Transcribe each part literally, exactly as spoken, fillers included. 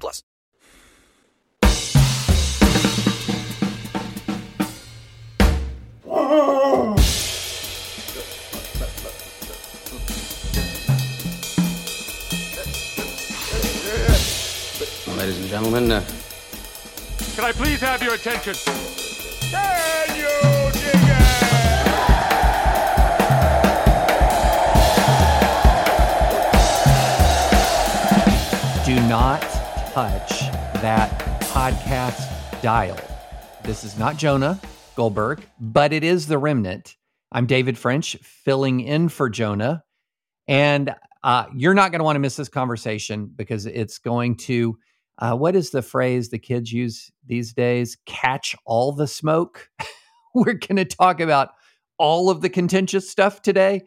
plus. Whoa. Ladies and gentlemen, uh... can I please have your attention? Can you dig it? Do not touch that podcast dial. This is not Jonah Goldberg, but it is The Remnant. I'm David French, filling in for Jonah. And uh, you're not going to want to miss this conversation because it's going to... Uh, what is the phrase the kids use these days? Catch all the smoke. We're going to talk about all of the contentious stuff today.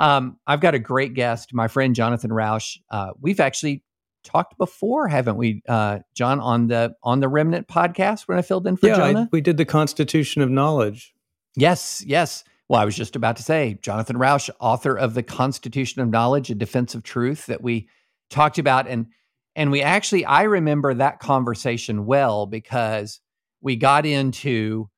Um, I've got a great guest, my friend Jonathan Rauch. Uh, we've actually talked before, haven't we, uh, John, on the on the Remnant podcast when I filled in for yeah, Jonah? I, we did the Constitution of Knowledge. Yes, yes. Well, I was just about to say, Jonathan Rauch, author of the Constitution of Knowledge, A Defense of Truth, that we talked about. And And we actually, I remember that conversation well because we got into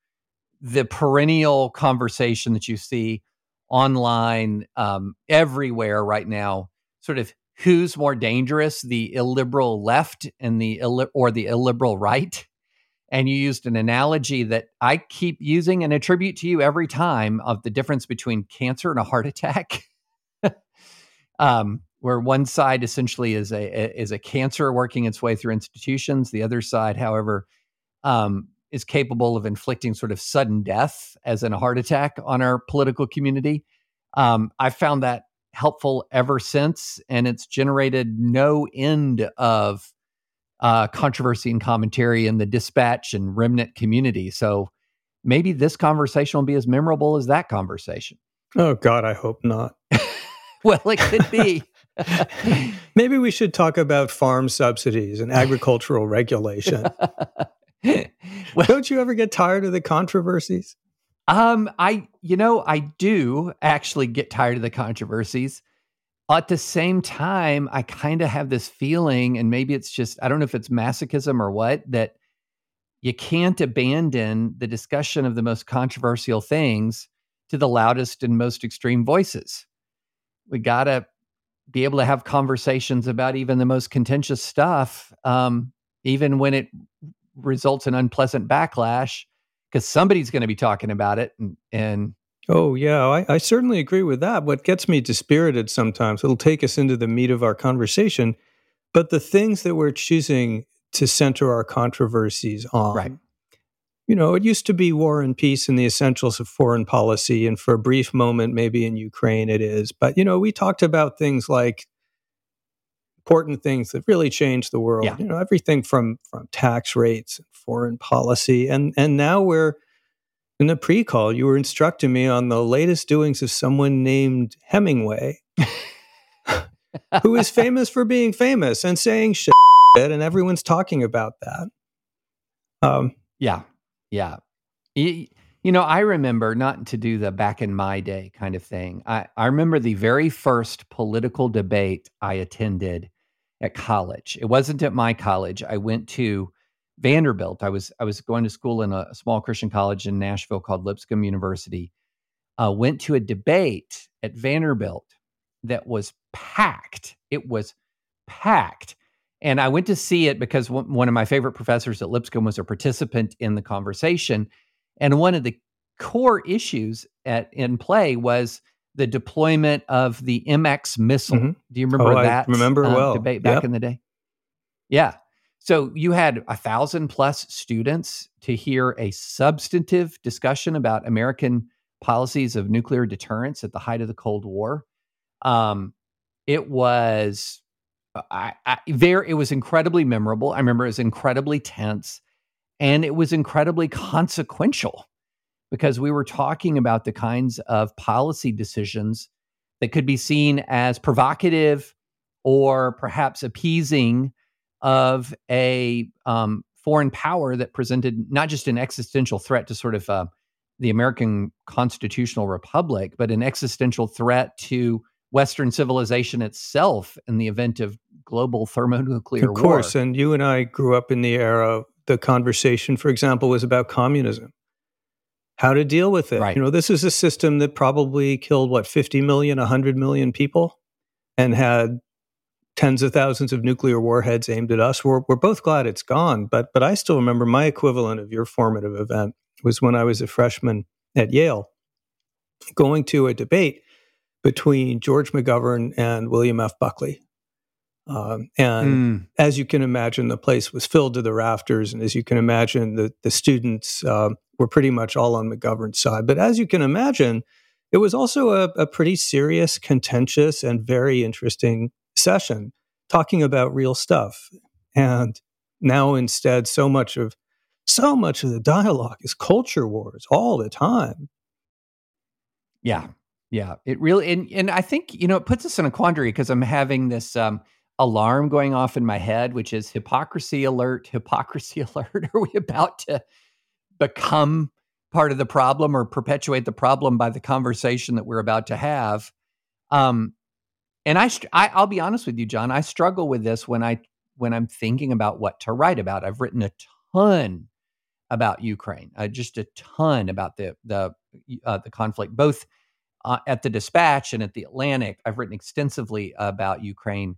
the perennial conversation that you see online um, everywhere right now, sort of who's more dangerous, the illiberal left and the illi- or the illiberal right. And you used an analogy that I keep using and attribute to you every time of the difference between cancer and a heart attack. um where one side essentially is a is a cancer working its way through institutions. The other side, however, um, is capable of inflicting sort of sudden death, as in a heart attack, on our political community. Um, I've found that helpful ever since, and it's generated no end of uh, controversy and commentary in the Dispatch and Remnant community. So maybe this conversation will be as memorable as that conversation. Oh, God, I hope not. Well, it could be. Maybe we should talk about farm subsidies and agricultural regulation. Well, don't you ever get tired of the controversies? Um, I, you know, I do actually get tired of the controversies. At the same time, I kind of have this feeling, and maybe it's just, I don't know if it's masochism or what, that you can't abandon the discussion of the most controversial things to the loudest and most extreme voices. We got to be able to have conversations about even the most contentious stuff, um, even when it results in unpleasant backlash, because somebody's going to be talking about it. And, and oh, yeah, I, I certainly agree with that. What gets me dispirited sometimes, it'll take us into the meat of our conversation, but the things that we're choosing to center our controversies on. Right. You know, it used to be war and peace and the essentials of foreign policy, and for a brief moment, maybe in Ukraine it is. But, you know, we talked about things like important things that really changed the world, yeah. You know, everything from, from tax rates and foreign policy. And, and now we're, in the pre-call, you were instructing me on the latest doings of someone named Hemingway, who is famous for being famous and saying shit, and everyone's talking about that. Um, yeah. Yeah. You, you know, I remember, not to do the back in my day kind of thing, I, I remember the very first political debate I attended at college. It wasn't at my college. I went to Vanderbilt. I was I was going to school in a small Christian college in Nashville called Lipscomb University. Uh, went to a debate at Vanderbilt that was packed. It was packed. And I went to see it because w- one of my favorite professors at Lipscomb was a participant in the conversation. And one of the core issues at in play was the deployment of the M X missile. Mm-hmm. Do you remember oh, that I remember um, well. debate back yep. in the day? Yeah. So you had a thousand plus students to hear a substantive discussion about American policies of nuclear deterrence at the height of the Cold War. Um, it was... I, I, there, it was incredibly memorable. I remember it was incredibly tense, and it was incredibly consequential because we were talking about the kinds of policy decisions that could be seen as provocative or perhaps appeasing of a um, foreign power that presented not just an existential threat to sort of uh, the American constitutional republic, but an existential threat to Western civilization itself in the event of global thermonuclear war. Of course, war. And you and I grew up in the era, the conversation, for example, was about communism. How to deal with it. Right. You know, this is a system that probably killed, what, fifty million, one hundred million people and had tens of thousands of nuclear warheads aimed at us. We're, we're both glad it's gone, but but I still remember my equivalent of your formative event was when I was a freshman at Yale, going to a debate between George McGovern and William F. Buckley. Um, and mm. as you can imagine, the place was filled to the rafters. And as you can imagine, the, the students uh, were pretty much all on McGovern's side. But as you can imagine, it was also a, a pretty serious, contentious, and very interesting session talking about real stuff. And now instead, so much of so much of the dialogue is culture wars all the time. Yeah, yeah, it really, and, and I think, you know, it puts us in a quandary because I'm having this um, alarm going off in my head, which is hypocrisy alert, hypocrisy alert. Are we about to become part of the problem or perpetuate the problem by the conversation that we're about to have? Um, and I, I, I'll be honest with you, John, I struggle with this when I when I'm thinking about what to write about. I've written a ton about Ukraine, uh, just a ton about the the uh, the conflict, both uh, at the Dispatch and at the Atlantic. I've written extensively about Ukraine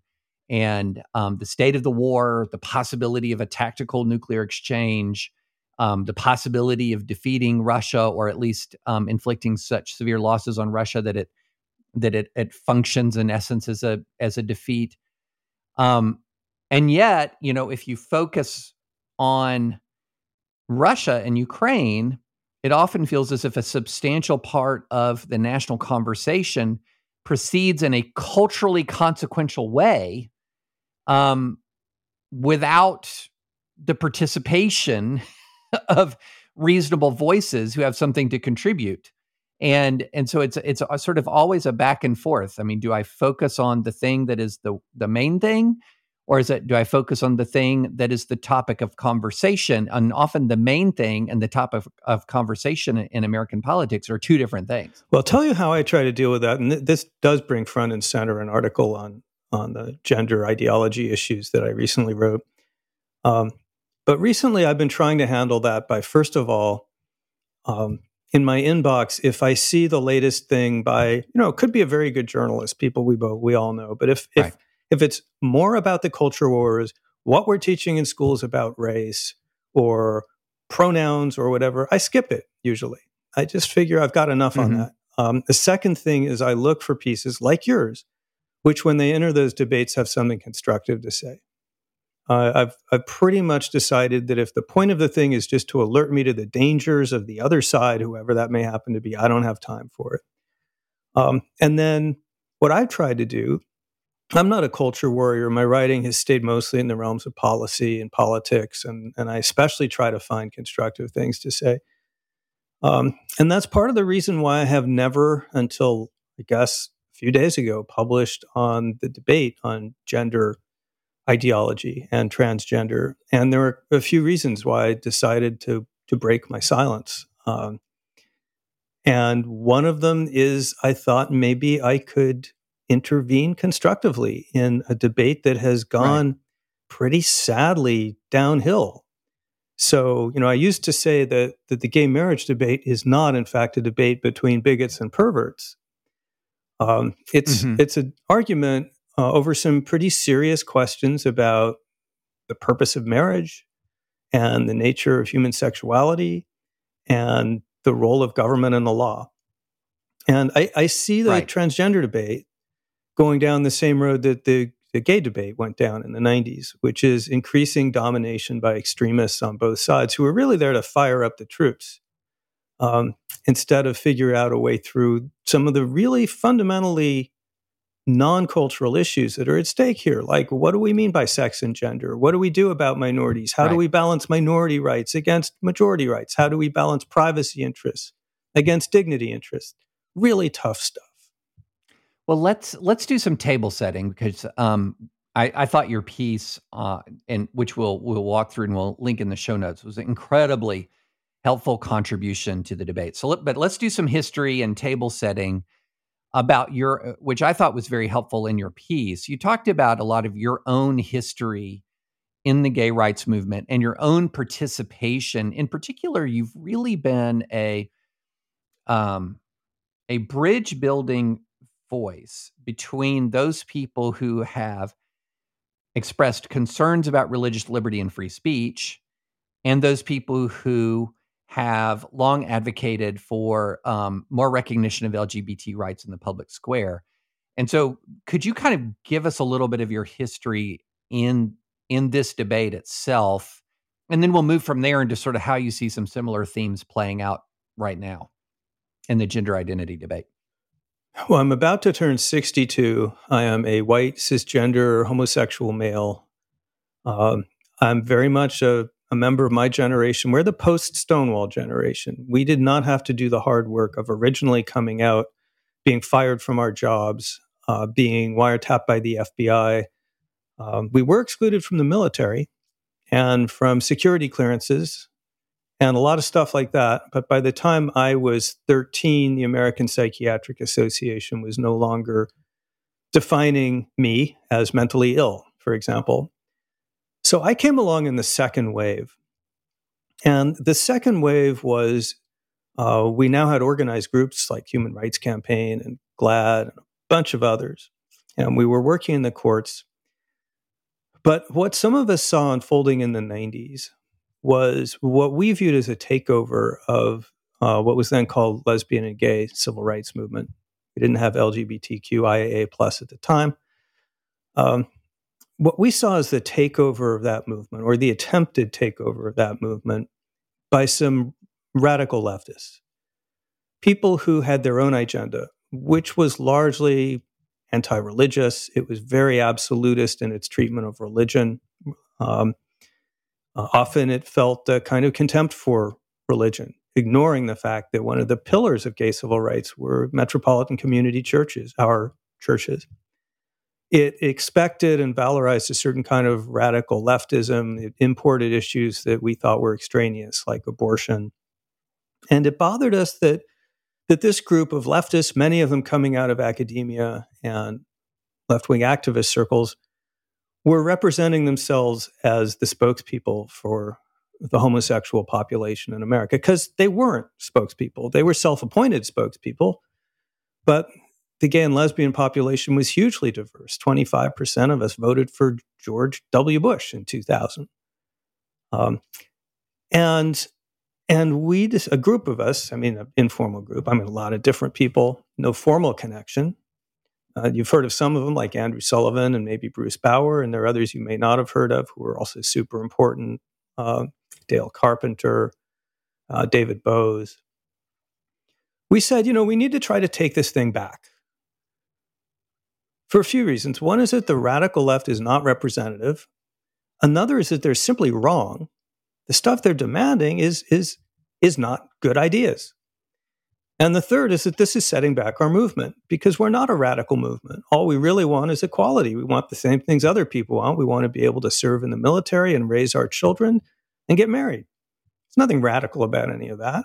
and um, the state of the war, the possibility of a tactical nuclear exchange, um, the possibility of defeating Russia or at least um, inflicting such severe losses on Russia that it that it, it functions in essence as a as a defeat. Um, and yet, you know, if you focus on Russia and Ukraine, it often feels as if a substantial part of the national conversation proceeds in a culturally consequential way, um, without the participation of reasonable voices who have something to contribute. And and so it's it's a, sort of always a back and forth. I mean, do I focus on the thing that is the the main thing? Or is it, do I focus on the thing that is the topic of conversation? And often the main thing and the topic of, of conversation in American politics are two different things. Well, I'll tell you how I try to deal with that. And th- this does bring front and center an article on, on the gender ideology issues that I recently wrote. Um, but recently I've been trying to handle that by, first of all, um, in my inbox, if I see the latest thing by, you know, it could be a very good journalist, people we both, we all know, but if, if, right. If it's more about the culture wars, what we're teaching in schools about race or pronouns or whatever, I skip it usually. I just figure I've got enough mm-hmm. on that. Um, the second thing is I look for pieces like yours, which when they enter those debates have something constructive to say. Uh, I've, I've pretty much decided that if the point of the thing is just to alert me to the dangers of the other side, whoever that may happen to be, I don't have time for it. Um, and then what I've tried to do, I'm not a culture warrior. My writing has stayed mostly in the realms of policy and politics, and, and I especially try to find constructive things to say. Um, and that's part of the reason why I have never, until I guess a few days ago, published on the debate on gender ideology and transgender. And there are a few reasons why I decided to to break my silence. Um, and one of them is I thought maybe I could intervene constructively in a debate that has gone right. pretty sadly downhill. So, you know, I used to say that, that the gay marriage debate is not, in fact, a debate between bigots and perverts. Um, it's mm-hmm. it's an argument uh, over some pretty serious questions about the purpose of marriage and the nature of human sexuality and the role of government and the law. And I, I see the right. transgender debate going down the same road that the, the gay debate went down in the nineties, which is increasing domination by extremists on both sides who are really there to fire up the troops um, instead of figure out a way through some of the really fundamentally non-cultural issues that are at stake here. Like, what do we mean by sex and gender? What do we do about minorities? How Right. do we balance minority rights against majority rights? How do we balance privacy interests against dignity interests? Really tough stuff. Well, let's let's do some table setting, because um, I, I thought your piece, uh, and which we'll we'll walk through and we'll link in the show notes, was an incredibly helpful contribution to the debate. So, but let's do some history and table setting about your, which I thought was very helpful in your piece. You talked about a lot of your own history in the gay rights movement and your own participation. In particular, you've really been a um, a bridge building voice between those people who have expressed concerns about religious liberty and free speech and those people who have long advocated for um, more recognition of L G B T rights in the public square. And so could you kind of give us a little bit of your history in in this debate itself? And then we'll move from there into sort of how you see some similar themes playing out right now in the gender identity debate. Well, I'm about to turn sixty-two. I am a white, cisgender, homosexual male. Um, I'm very much a a member of my generation. We're the post-Stonewall generation. We did not have to do the hard work of originally coming out, being fired from our jobs, uh, being wiretapped by the F B I. Um, we were excluded from the military and from security clearances and a lot of stuff like that. But by the time I was thirteen, the American Psychiatric Association was no longer defining me as mentally ill, for example. So I came along in the second wave. And the second wave was, uh, we now had organized groups like Human Rights Campaign and GLAAD and a bunch of others. And we were working in the courts. But what some of us saw unfolding in the nineties was what we viewed as a takeover of uh, what was then called lesbian and gay civil rights movement. We didn't have LGBTQIA plus at the time. Um, What we saw is the takeover of that movement, or the attempted takeover of that movement, by some radical leftists, people who had their own agenda, which was largely anti-religious. It was very absolutist in its treatment of religion. Um, uh, often it felt a kind of contempt for religion, ignoring the fact that one of the pillars of gay civil rights were Metropolitan Community Churches, our churches. It expected and valorized a certain kind of radical leftism. It imported issues that we thought were extraneous, like abortion. And it bothered us that that this group of leftists, many of them coming out of academia and left-wing activist circles, were representing themselves as the spokespeople for the homosexual population in America, because they weren't spokespeople. They were self-appointed spokespeople, but the gay and lesbian population was hugely diverse. twenty-five percent of us voted for George W. Bush in two thousand. Um, and and we, just, a group of us, I mean, an informal group, I mean, a lot of different people, no formal connection. Uh, you've heard of some of them, like Andrew Sullivan and maybe Bruce Bawer, and there are others you may not have heard of who are also super important. Uh, Dale Carpenter, uh, David Bowes. We said, you know, we need to try to take this thing back, for a few reasons. One is that the radical left is not representative. Another is that they're simply wrong. The stuff they're demanding is, is, is not good ideas. And the third is that this is setting back our movement, because we're not a radical movement. All we really want is equality. We want the same things other people want. We want to be able to serve in the military and raise our children and get married. There's nothing radical about any of that.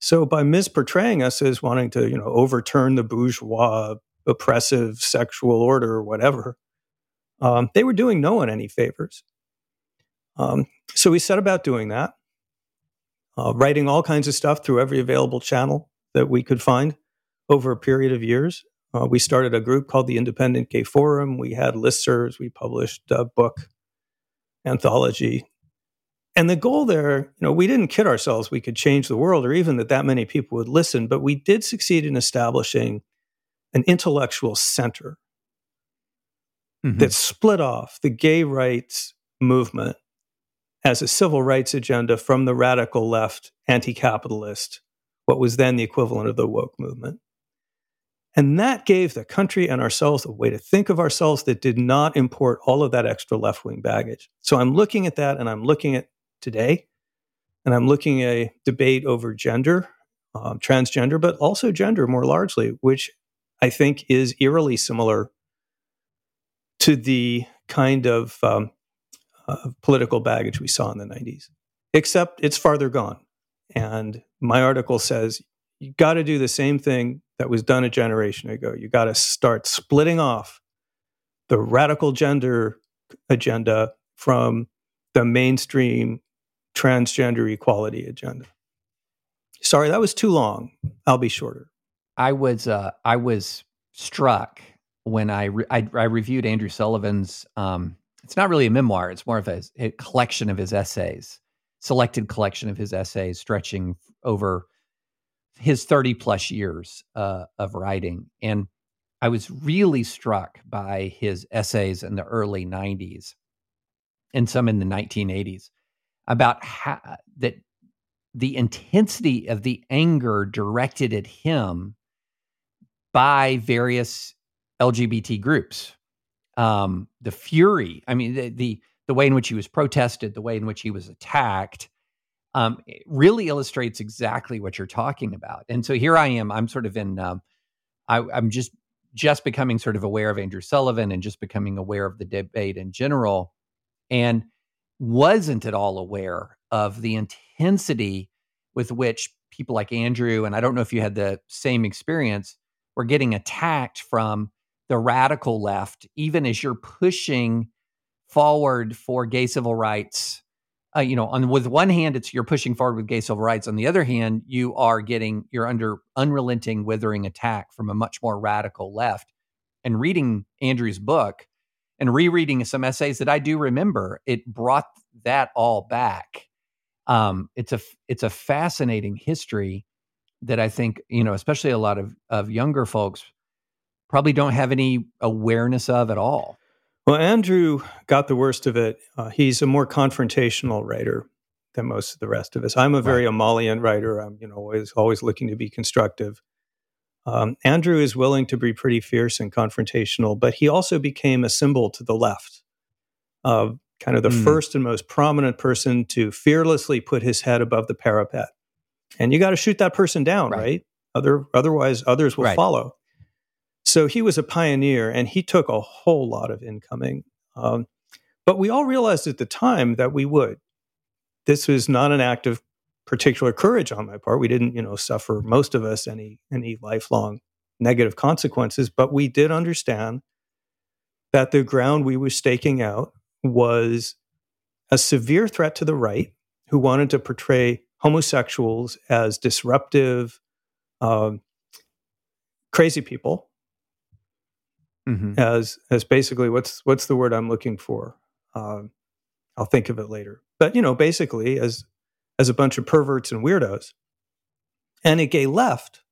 So by misportraying us as wanting to, you know, overturn the bourgeois oppressive sexual order or whatever, um, they were doing no one any favors. Um, so we set about doing that, uh, writing all kinds of stuff through every available channel that we could find over a period of years. Uh, we started a group called the Independent Gay Forum. We had listservs. We published a book, anthology. And the goal there, you know, we didn't kid ourselves we could change the world, or even that that many people would listen, but we did succeed in establishing an intellectual center mm-hmm. that split off the gay rights movement as a civil rights agenda from the radical left, anti-capitalist, what was then the equivalent of the woke movement. And that gave the country and ourselves a way to think of ourselves that did not import all of that extra left-wing baggage. So I'm looking at that, and I'm looking at today, and I'm looking at a debate over gender, um, transgender, but also gender more largely, which I think is eerily similar to the kind of um, uh, political baggage we saw in the nineties, except it's farther gone. And my article says, you got to do the same thing that was done a generation ago. You got to start splitting off the radical gender agenda from the mainstream transgender equality agenda. Sorry, that was too long. I'll be shorter. I was uh, I was struck when I re- I, I reviewed Andrew Sullivan's. Um, it's not really a memoir. It's more of a, a collection of his essays, selected collection of his essays, stretching over his thirty plus years uh, of writing. And I was really struck by his essays in the early nineties and some in the nineteen eighties about how that the intensity of the anger directed at him by various L G B T groups. Um, the fury, I mean, the, the, the way in which he was protested, the way in which he was attacked, Um, it really illustrates exactly what you're talking about. And so here I am, I'm sort of in, um, I, I'm just just becoming sort of aware of Andrew Sullivan and just becoming aware of the debate in general, and wasn't at all aware of the intensity with which people like Andrew, and I don't know if you had the same experience, were getting attacked from the radical left, even as you're pushing forward for gay civil rights. Uh, you know, on with one hand, it's you're pushing forward with gay civil rights. On the other hand, you are getting, you're under unrelenting, withering attack from a much more radical left. And reading Andrew's book and rereading some essays that I do remember, it brought that all back. Um, it's a it's a fascinating history that I think, you know, especially a lot of, of younger folks probably don't have any awareness of at all. Well, Andrew got the worst of it. Uh, he's a more confrontational writer than most of the rest of us. I'm a very right. emollient writer. I'm, you know, always always looking to be constructive. Um, Andrew is willing to be pretty fierce and confrontational, but he also became a symbol to the left of uh, kind of the mm. first and most prominent person to fearlessly put his head above the parapet. And you got to shoot that person down, right? right? Other otherwise, others will right. follow. So he was a pioneer, and he took a whole lot of incoming. Um, but we all realized at the time that we would. This was not an act of particular courage on my part. We didn't, you know, suffer, most of us, any any lifelong negative consequences. But we did understand that the ground we were staking out was a severe threat to the right, who wanted to portray homosexuals as disruptive, um, crazy people. Mm-hmm. As as basically what's what's the word I'm looking for? Um, I'll think of it later. But you know, basically as as a bunch of perverts and weirdos, and a gay left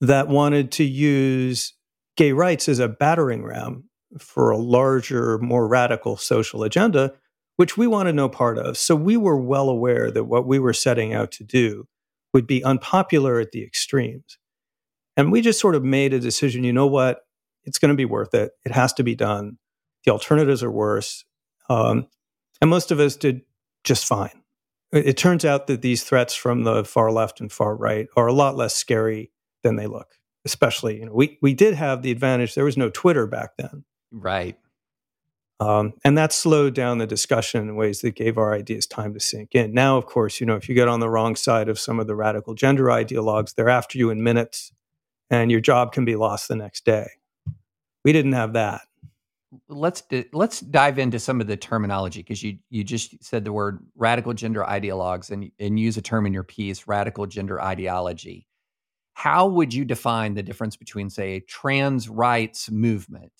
that wanted to use gay rights as a battering ram for a larger, more radical social agenda, which we wanted no part of. So we were well aware that what we were setting out to do would be unpopular at the extremes, and we just sort of made a decision. You know what? It's going to be worth it. It has to be done. The alternatives are worse. Um, and most of us did just fine. It, it turns out that these threats from the far left and far right are a lot less scary than they look. Especially, you know, we we did have the advantage. There was no Twitter back then. Right. Um, and that slowed down the discussion in ways that gave our ideas time to sink in. Now, of course, you know, if you get on the wrong side of some of the radical gender ideologues, they're after you in minutes, and your job can be lost the next day. We didn't have that. Let's di- let's dive into some of the terminology, because you you just said the word radical gender ideologues and and use a term in your piece, radical gender ideology. How would you define the difference between, say, a trans rights movement,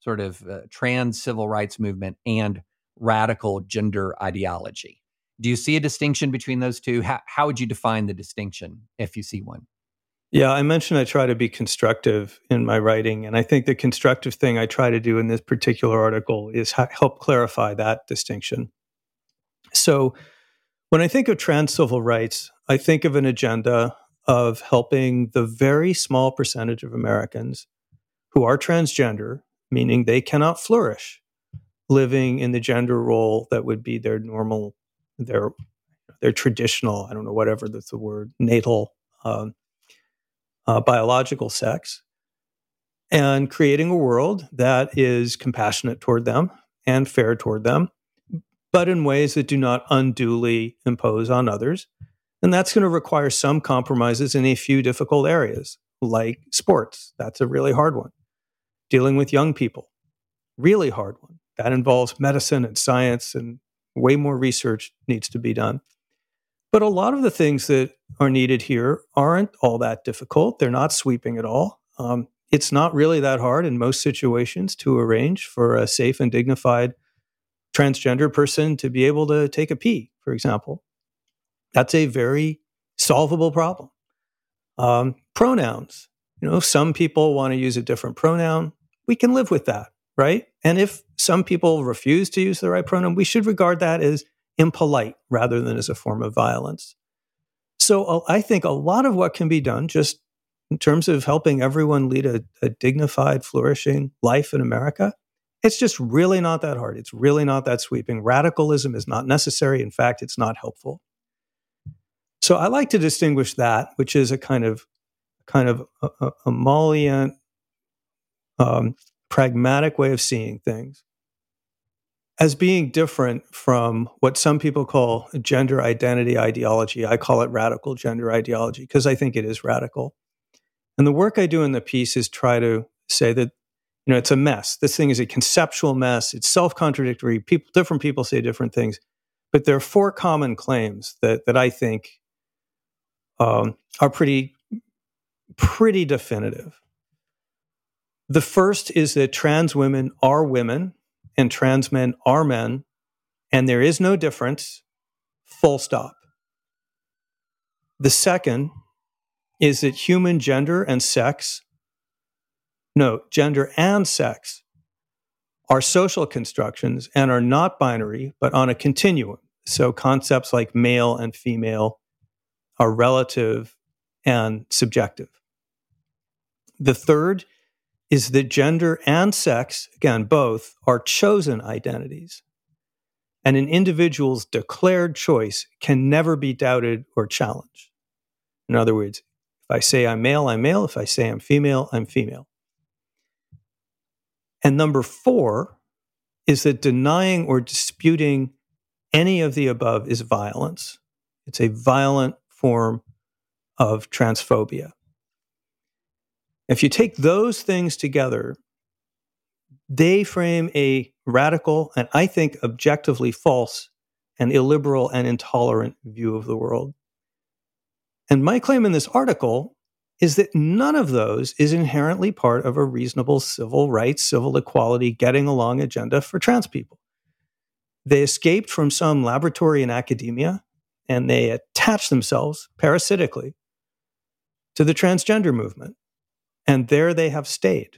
sort of uh, trans civil rights movement, and radical gender ideology? Do you see a distinction between those two? How how would you define the distinction if you see one? Yeah, I mentioned I try to be constructive in my writing, and I think the constructive thing I try to do in this particular article is ha- help clarify that distinction. So when I think of trans civil rights, I think of an agenda of helping the very small percentage of Americans who are transgender, meaning they cannot flourish living in the gender role that would be their normal, their their traditional, I don't know, whatever that's the word, natal um, uh, biological sex, and creating a world that is compassionate toward them and fair toward them, but in ways that do not unduly impose on others. And that's going to require some compromises in a few difficult areas, like sports. That's a really hard one. Dealing with young people, really hard one. That involves medicine and science, and way more research needs to be done. But a lot of the things that are needed here aren't all that difficult. They're not sweeping at all. Um, it's not really that hard in most situations to arrange for a safe and dignified transgender person to be able to take a pee, for example. That's a very solvable problem. Um, pronouns. You know, some people want to use a different pronoun. We can live with that, right? And if some people refuse to use the right pronoun, we should regard that as impolite rather than as a form of violence. So uh, I think a lot of what can be done just in terms of helping everyone lead a, a dignified, flourishing life in America, it's just really not that hard. It's really not that sweeping. Radicalism is not necessary. In fact, it's not helpful. So I like to distinguish that, which is a kind of kind of a, a, a emollient, um, pragmatic way of seeing things, as being different from what some people call gender identity ideology. I call it radical gender ideology because I think it is radical. And the work I do in the piece is try to say that, you know, it's a mess. This thing is a conceptual mess. It's self-contradictory. People, different people say different things. But there are four common claims that that I think Um, are pretty, pretty definitive. The first is that trans women are women and trans men are men, and there is no difference, full stop. The second is that human gender and sex, no, gender and sex are social constructions and are not binary, but on a continuum. So concepts like male and female are relative and subjective. The third is that gender and sex, again, both, are chosen identities, and an individual's declared choice can never be doubted or challenged. In other words, if I say I'm male, I'm male. If I say I'm female, I'm female. And number four is that denying or disputing any of the above is violence. It's a violent form of transphobia. If you take those things together, they frame a radical and I think objectively false and illiberal and intolerant view of the world. And my claim in this article is that none of those is inherently part of a reasonable civil rights, civil equality, getting along agenda for trans people. They escaped from some laboratory in academia, and they attach themselves parasitically to the transgender movement. And there they have stayed.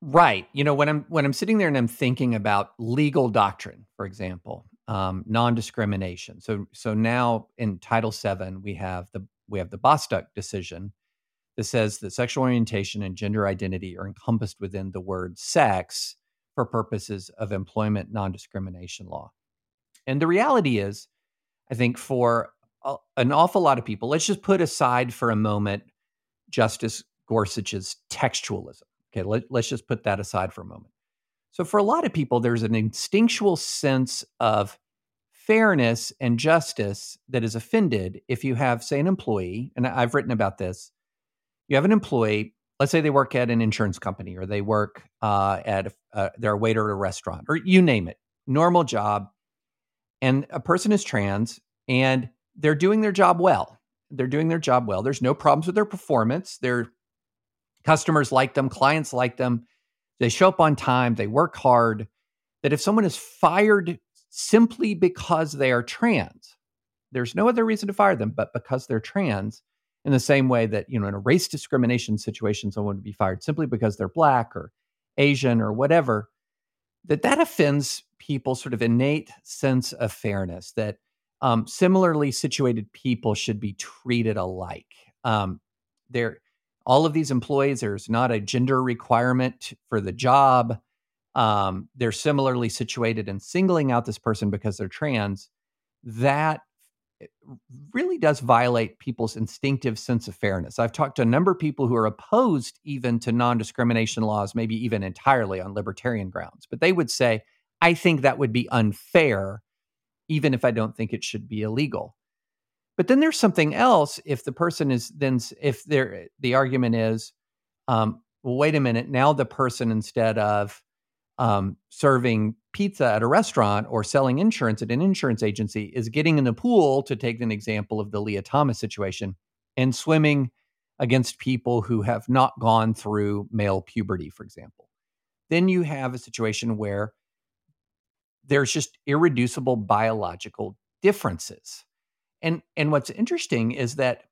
Right. You know, when I'm when I'm sitting there and I'm thinking about legal doctrine, for example, um, non-discrimination. So so now in Title seven, we have the we have the Bostock decision that says that sexual orientation and gender identity are encompassed within the word sex for purposes of employment non-discrimination law. And the reality is, I think for a, an awful lot of people, let's just put aside for a moment Justice Gorsuch's textualism. Okay, let, let's just put that aside for a moment. So for a lot of people, there's an instinctual sense of fairness and justice that is offended if you have, say, an employee, and I've written about this, you have an employee, let's say they work at an insurance company or they work uh, at, a, they're a waiter at a restaurant or you name it, normal job. And a person is trans and they're doing their job well. They're doing their job well. There's no problems with their performance. Their customers like them. Clients like them. They show up on time. They work hard. That if someone is fired simply because they are trans, there's no other reason to fire them, but because they're trans, in the same way that, you know, in a race discrimination situation, someone would be fired simply because they're Black or Asian or whatever, that that offends people's sort of innate sense of fairness, that um, similarly situated people should be treated alike. Um, there, all of these employees, there's not a gender requirement for the job. Um, they're similarly situated in singling out this person because they're trans. That really does violate people's instinctive sense of fairness. I've talked to a number of people who are opposed even to non-discrimination laws, maybe even entirely on libertarian grounds, but they would say, I think that would be unfair, even if I don't think it should be illegal. But then there's something else. If the person is then, if there, the argument is, um, well, wait a minute, now the person, instead of um, serving pizza at a restaurant or selling insurance at an insurance agency, is getting in the pool, to take an example of the Lia Thomas situation, and swimming against people who have not gone through male puberty, for example. Then you have a situation where there's just irreducible biological differences. And and what's interesting is that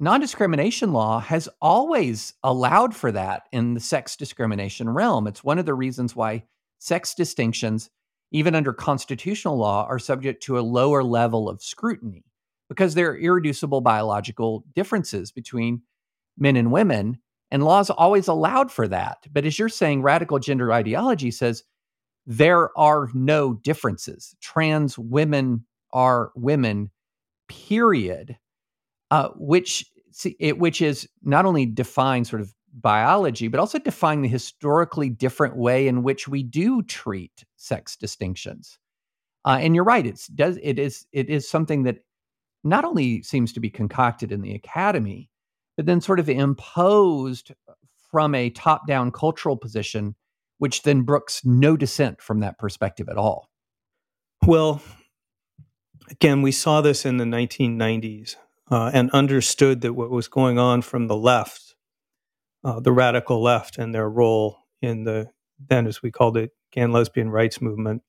non-discrimination law has always allowed for that in the sex discrimination realm. It's one of the reasons why sex distinctions, even under constitutional law, are subject to a lower level of scrutiny, because there are irreducible biological differences between men and women, and laws always allowed for that. But as you're saying, radical gender ideology says there are no differences. Trans women are women, period, uh, which see, it, which is not only defying sort of biology, but also defying the historically different way in which we do treat sex distinctions. Uh, and you're right; it's does it is it is something that not only seems to be concocted in the academy, but then sort of imposed from a top-down cultural position, which then brooks no dissent from that perspective at all. Well, again, we saw this in the nineteen nineties uh, and understood that what was going on from the left, uh, the radical left, and their role in the then, as we called it, gay and lesbian rights movement,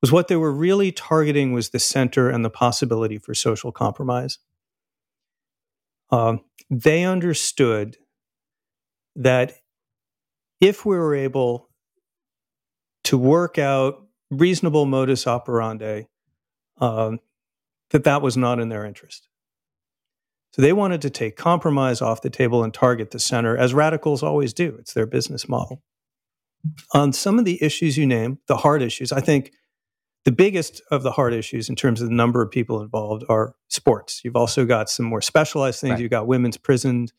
was what they were really targeting was the center and the possibility for social compromise. Um, they understood that if we were able to work out reasonable modus operandi, um, that that was not in their interest. So they wanted to take compromise off the table and target the center, as radicals always do. It's their business model. On some of the issues you name, the hard issues, I think the biggest of the hard issues in terms of the number of people involved are sports. You've also got some more specialized things. Right. You've got women's prisons.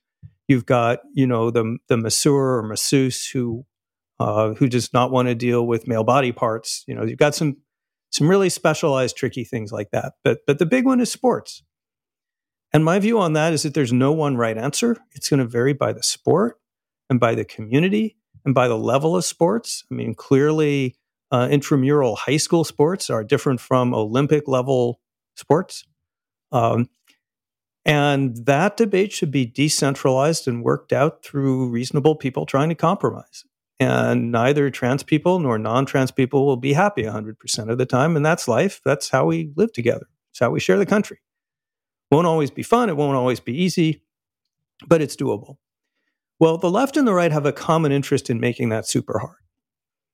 You've got, you know, the the masseur or masseuse who uh, who does not want to deal with male body parts. You know, you've got some some really specialized, tricky things like that. But but the big one is sports. And my view on that is that there's no one right answer. It's going to vary by the sport and by the community and by the level of sports. I mean, clearly, uh, intramural high school sports are different from Olympic level sports. Um, And that debate should be decentralized and worked out through reasonable people trying to compromise. And neither trans people nor non-trans people will be happy one hundred percent of the time. And that's life. That's how we live together. It's how we share the country. It won't always be fun. It won't always be easy, but it's doable. Well, the left and the right have a common interest in making that super hard.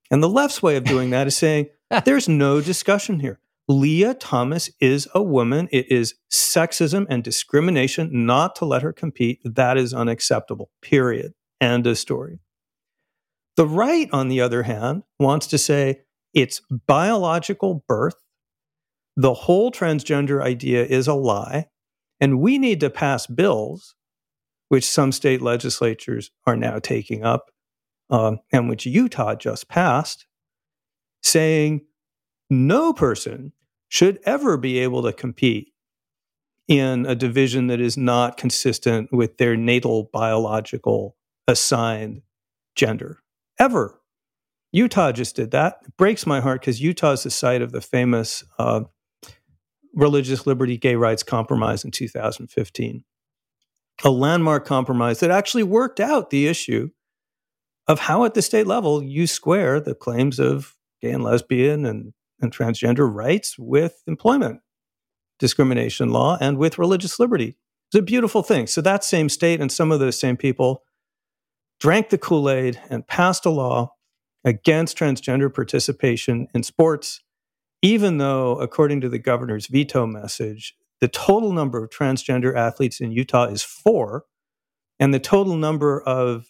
And the left's way of doing that is saying, there's no discussion here. Lia Thomas is a woman. It is sexism and discrimination not to let her compete. That is unacceptable, period. End of story. The right, on the other hand, wants to say it's biological birth. The whole transgender idea is a lie. And we need to pass bills, which some state legislatures are now taking up, um, and which Utah just passed, saying no person should ever be able to compete in a division that is not consistent with their natal biological assigned gender, ever. Utah just did that. It breaks my heart because Utah is the site of the famous uh, Religious Liberty Gay Rights Compromise in two thousand fifteen, a landmark compromise that actually worked out the issue of how at the state level you square the claims of gay and lesbian and and transgender rights with employment discrimination law and with religious liberty. It's a beautiful thing. So that same state and some of those same people drank the Kool-Aid and passed a law against transgender participation in sports, even though, according to the governor's veto message, The total number of transgender athletes in Utah is four, and the total number of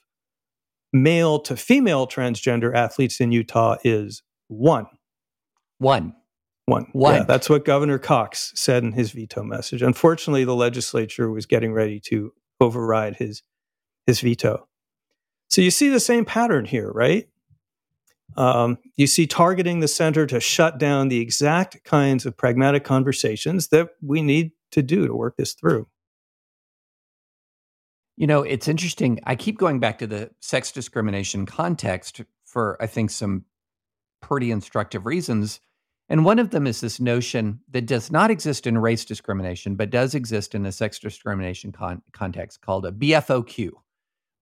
male to female transgender athletes in Utah is one. One. One. One. Yeah, that's what Governor Cox said in his veto message. Unfortunately, the legislature was getting ready to override his his veto. So you see the same pattern here, right? Um, you see targeting the center to shut down the exact kinds of pragmatic conversations that we need to do to work this through. You know, it's interesting. I keep going back to the sex discrimination context for, I think, some pretty instructive reasons. And one of them is this notion that does not exist in race discrimination, but does exist in a sex discrimination con- context called a B F O Q,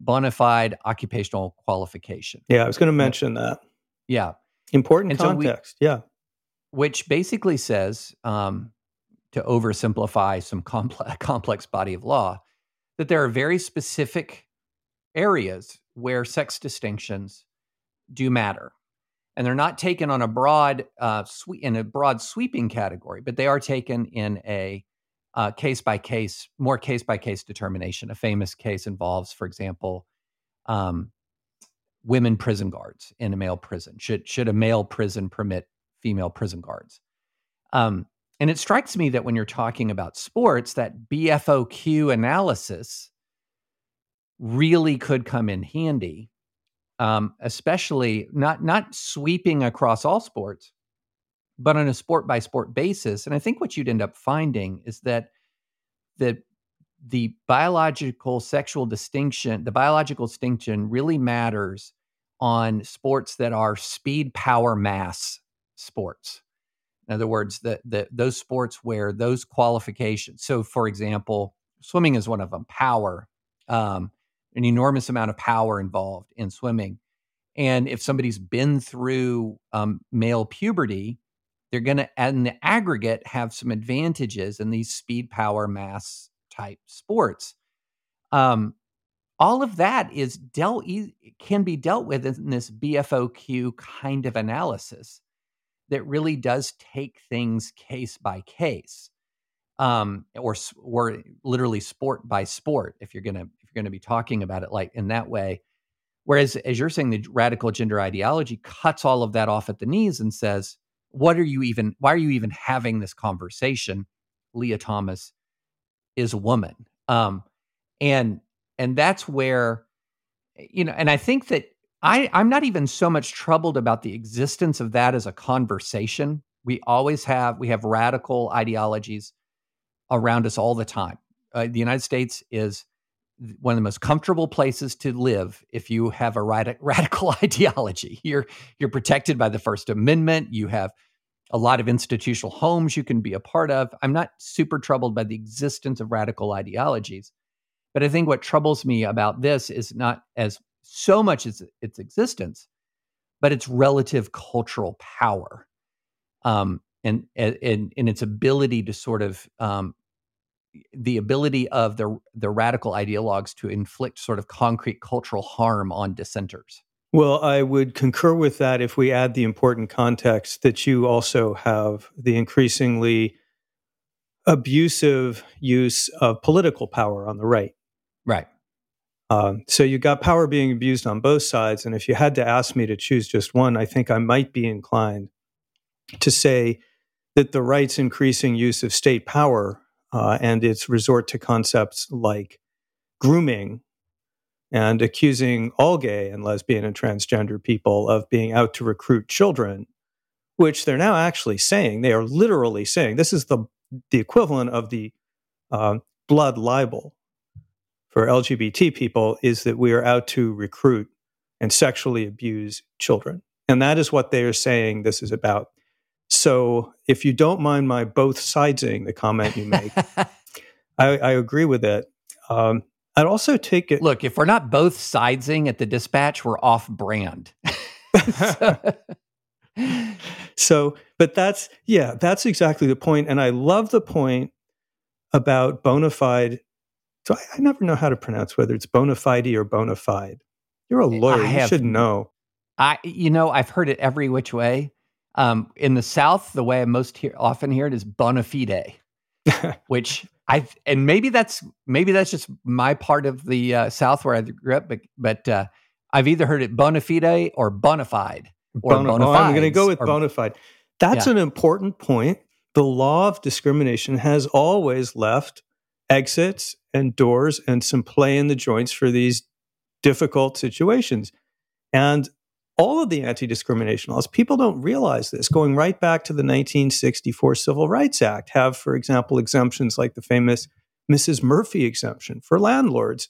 bona fide occupational qualification. Yeah, I was going to mention that. Yeah. Important and context, so we, yeah. Which basically says, um, to oversimplify some complex, complex body of law, that there are very specific areas where sex distinctions do matter. And they're not taken on a broad, uh, swe- in a broad sweeping category, but they are taken in a uh, case-by-case, more case-by-case determination. A famous case involves, for example, um, women prison guards in a male prison. Should should a male prison permit female prison guards? Um, and it strikes me that when you're talking about sports, that B F O Q analysis really could come in handy. Um, especially not not sweeping across all sports, but on a sport-by-sport basis. And I think what you'd end up finding is that the, the biological sexual distinction, the biological distinction really matters on sports that are speed, power, mass sports. In other words, the, the, those sports where those qualifications, so for example, swimming is one of them, power, um, an enormous amount of power involved in swimming. And if somebody's been through um, male puberty, they're going to, in the aggregate, have some advantages in these speed, power, mass type sports. Um, all of that is dealt, can be dealt with in this B F O Q kind of analysis that really does take things case by case, um, or or literally sport by sport, if you're going to going to be talking about it like in that way. Whereas, as you're saying, the radical gender ideology cuts all of that off at the knees and says, what are you even, why are you even having this conversation? Lia Thomas is a woman. Um, and, and that's where, you know, and I think that I, I'm not even so much troubled about the existence of that as a conversation. We always have, we have radical ideologies around us all the time. Uh, the United States is one of the most comfortable places to live if you have a rad- radical ideology. You're you're protected by the First Amendment. You have a lot of institutional homes you can be a part of. I'm not super troubled by the existence of radical ideologies, but I think what troubles me about this is not as so much as its existence, but its relative cultural power, um, and and and its ability to sort of um, the ability of the the radical ideologues to inflict sort of concrete cultural harm on dissenters. Well, I would concur with that if we add the important context that you also have the increasingly abusive use of political power on the right. Right. Um, so you got power being abused on both sides. And if you had to ask me to choose just one, I think I might be inclined to say that the right's increasing use of state power Uh, and its resort to concepts like grooming and accusing all gay and lesbian and transgender people of being out to recruit children, which they're now actually saying, they are literally saying, this is the the equivalent of the uh, blood libel for L G B T people, is that we are out to recruit and sexually abuse children. And that is what they are saying this is about. So if you don't mind my both sidesing the comment you make, I, I agree with it. Um, I'd also take it. Look, if we're not both sidesing at the Dispatch, we're off brand. so, so, but that's, yeah, that's exactly the point. And I love the point about bona fide. So I, I never know how to pronounce whether it's bona fide or bona fide. You're a lawyer. Have, you should know. I, you know, I've heard it every which way. Um, in the South, the way I most hear, often hear it is bona fide. which I and maybe that's maybe that's just my part of the uh, South where I grew up, but, but uh, I've either heard it bona fide or bona fide. Or bona, bona fides, oh, I'm going to go with or, bona fide. That's yeah. an important point. The law of discrimination has always left exits and doors and some play in the joints for these difficult situations. And all of the anti-discrimination laws, people don't realize this, going right back to the nineteen sixty-four Civil Rights Act, have, for example, exemptions like the famous Missus Murphy exemption for landlords.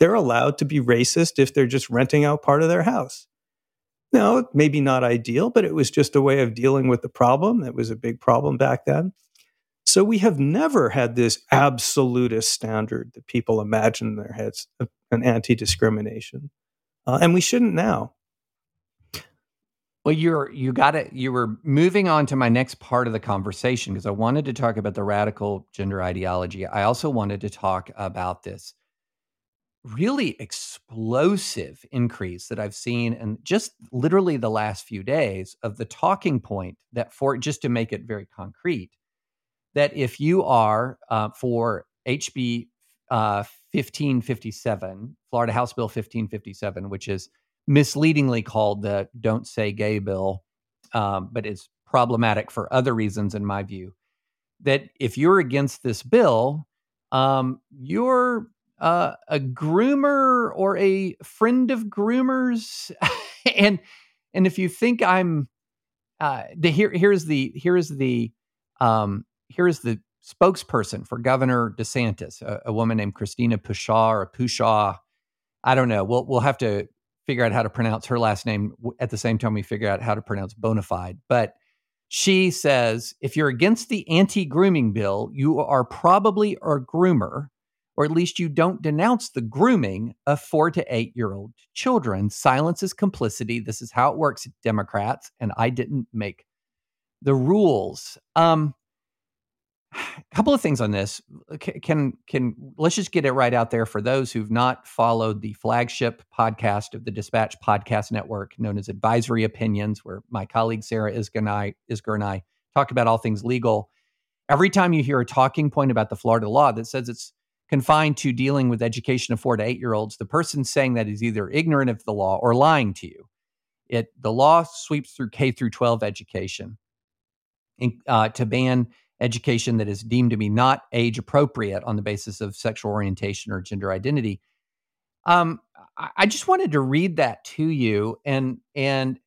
They're allowed to be racist if they're just renting out part of their house. Now, maybe not ideal, but it was just a way of dealing with the problem. It was a big problem back then. So we have never had this absolutist standard that people imagine in their heads, an anti-discrimination. Uh, and we shouldn't now. Well, you're you got it. You were moving on to my next part of the conversation because I wanted to talk about the radical gender ideology. I also wanted to talk about this really explosive increase that I've seen in just literally the last few days of the talking point that, for just to make it very concrete, that if you are uh, for H B uh, fifteen fifty-seven, Florida House Bill fifteen fifty-seven, which is misleadingly called the Don't Say Gay Bill, um, but it's problematic for other reasons, in my view, that if you're against this bill, um, you're Uh, a groomer or a friend of groomers, and and if you think I'm, uh, the, here here's the here's the um, here's the spokesperson for Governor DeSantis, a, a woman named Christina Pushaw or Pushaw, I don't know. We'll we'll have to figure out how to pronounce her last name at the same time we figure out how to pronounce Bonafide, but. She says if you're against the anti-grooming bill, you are probably a groomer. Or at least you don't denounce the grooming of four to eight-year-old children. Silence is complicity. This is how it works, Democrats. And I didn't make the rules. Um, a couple of things on this. Can, can can let's just get it right out there for those who've not followed the flagship podcast of the Dispatch Podcast Network, known as Advisory Opinions, where my colleague Sarah Isger and I, Isger and I talk about all things legal. Every time you hear a talking point about the Florida law that says it's confined to dealing with education of four to eight-year-olds, the person saying that is either ignorant of the law or lying to you. It the law sweeps through K through twelve education in, uh, to ban education that is deemed to be not age appropriate on the basis of sexual orientation or gender identity. Um, I, I just wanted to read that to you, and and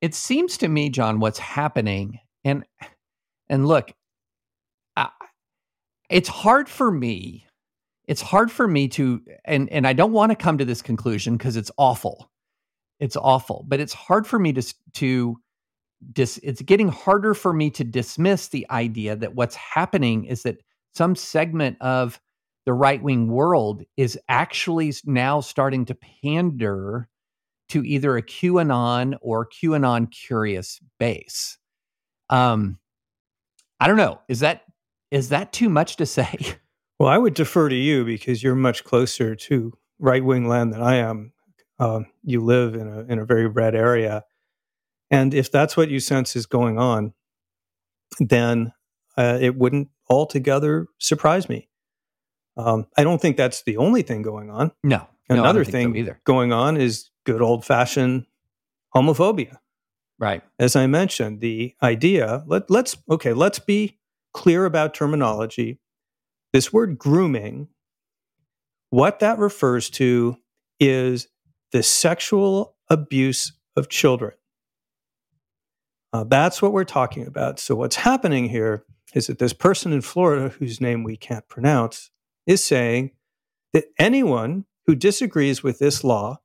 it seems to me, John, what's happening, and and look. I, It's hard for me, it's hard for me to, and, and I don't want to come to this conclusion because it's awful. It's awful, but it's hard for me to, to dis, it's getting harder for me to dismiss the idea that what's happening is that some segment of the right-wing world is actually now starting to pander to either a QAnon or QAnon curious base. Um, I don't know, is that, Is that too much to say? Well, I would defer to you because you're much closer to right-wing land than I am. Um, you live in a in a very red area. And if that's what you sense is going on, then uh, it wouldn't altogether surprise me. Um, I don't think that's the only thing going on. No. Another no, thing so going on is good old-fashioned homophobia. Right. As I mentioned, the idea, let, let's, okay, let's be clear about terminology. This word grooming, what that refers to is the sexual abuse of children. Uh, that's what we're talking about. So what's happening here is that this person in Florida, whose name we can't pronounce, is saying that anyone who disagrees with this law,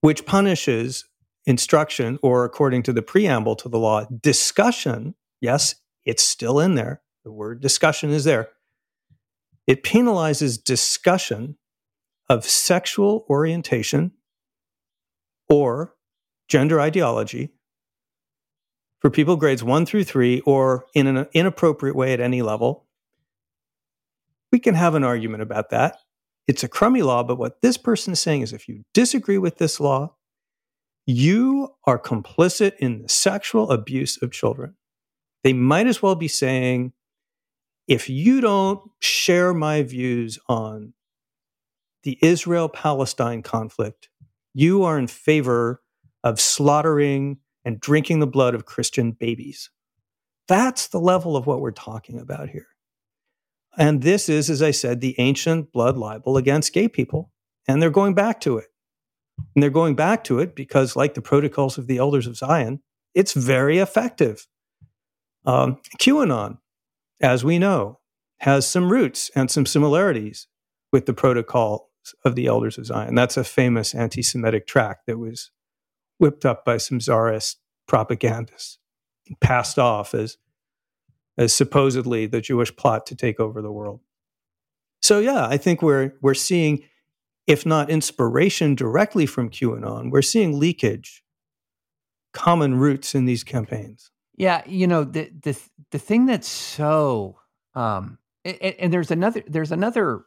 which punishes instruction or, according to the preamble to the law, discussion, yes, it's still in there. The word discussion is there. It penalizes discussion of sexual orientation or gender ideology for people grades one through three or in an inappropriate way at any level. We can have an argument about that. It's a crummy law, but what this person is saying is if you disagree with this law, you are complicit in the sexual abuse of children. They might as well be saying if you don't share my views on the Israel-Palestine conflict, you are in favor of slaughtering and drinking the blood of Christian babies. That's the level of what we're talking about here. And this is, as I said, the ancient blood libel against gay people. And they're going back to it. And they're going back to it because, like the Protocols of the Elders of Zion, it's very effective. Um, QAnon, as we know, has some roots and some similarities with the Protocols of the Elders of Zion. That's a famous anti-Semitic tract that was whipped up by some czarist propagandists, passed off as as supposedly the Jewish plot to take over the world. So yeah, I think we're we're seeing, if not inspiration directly from QAnon, we're seeing leakage, common roots in these campaigns. Yeah, you know, the the the thing that's so um, and, and there's another there's another.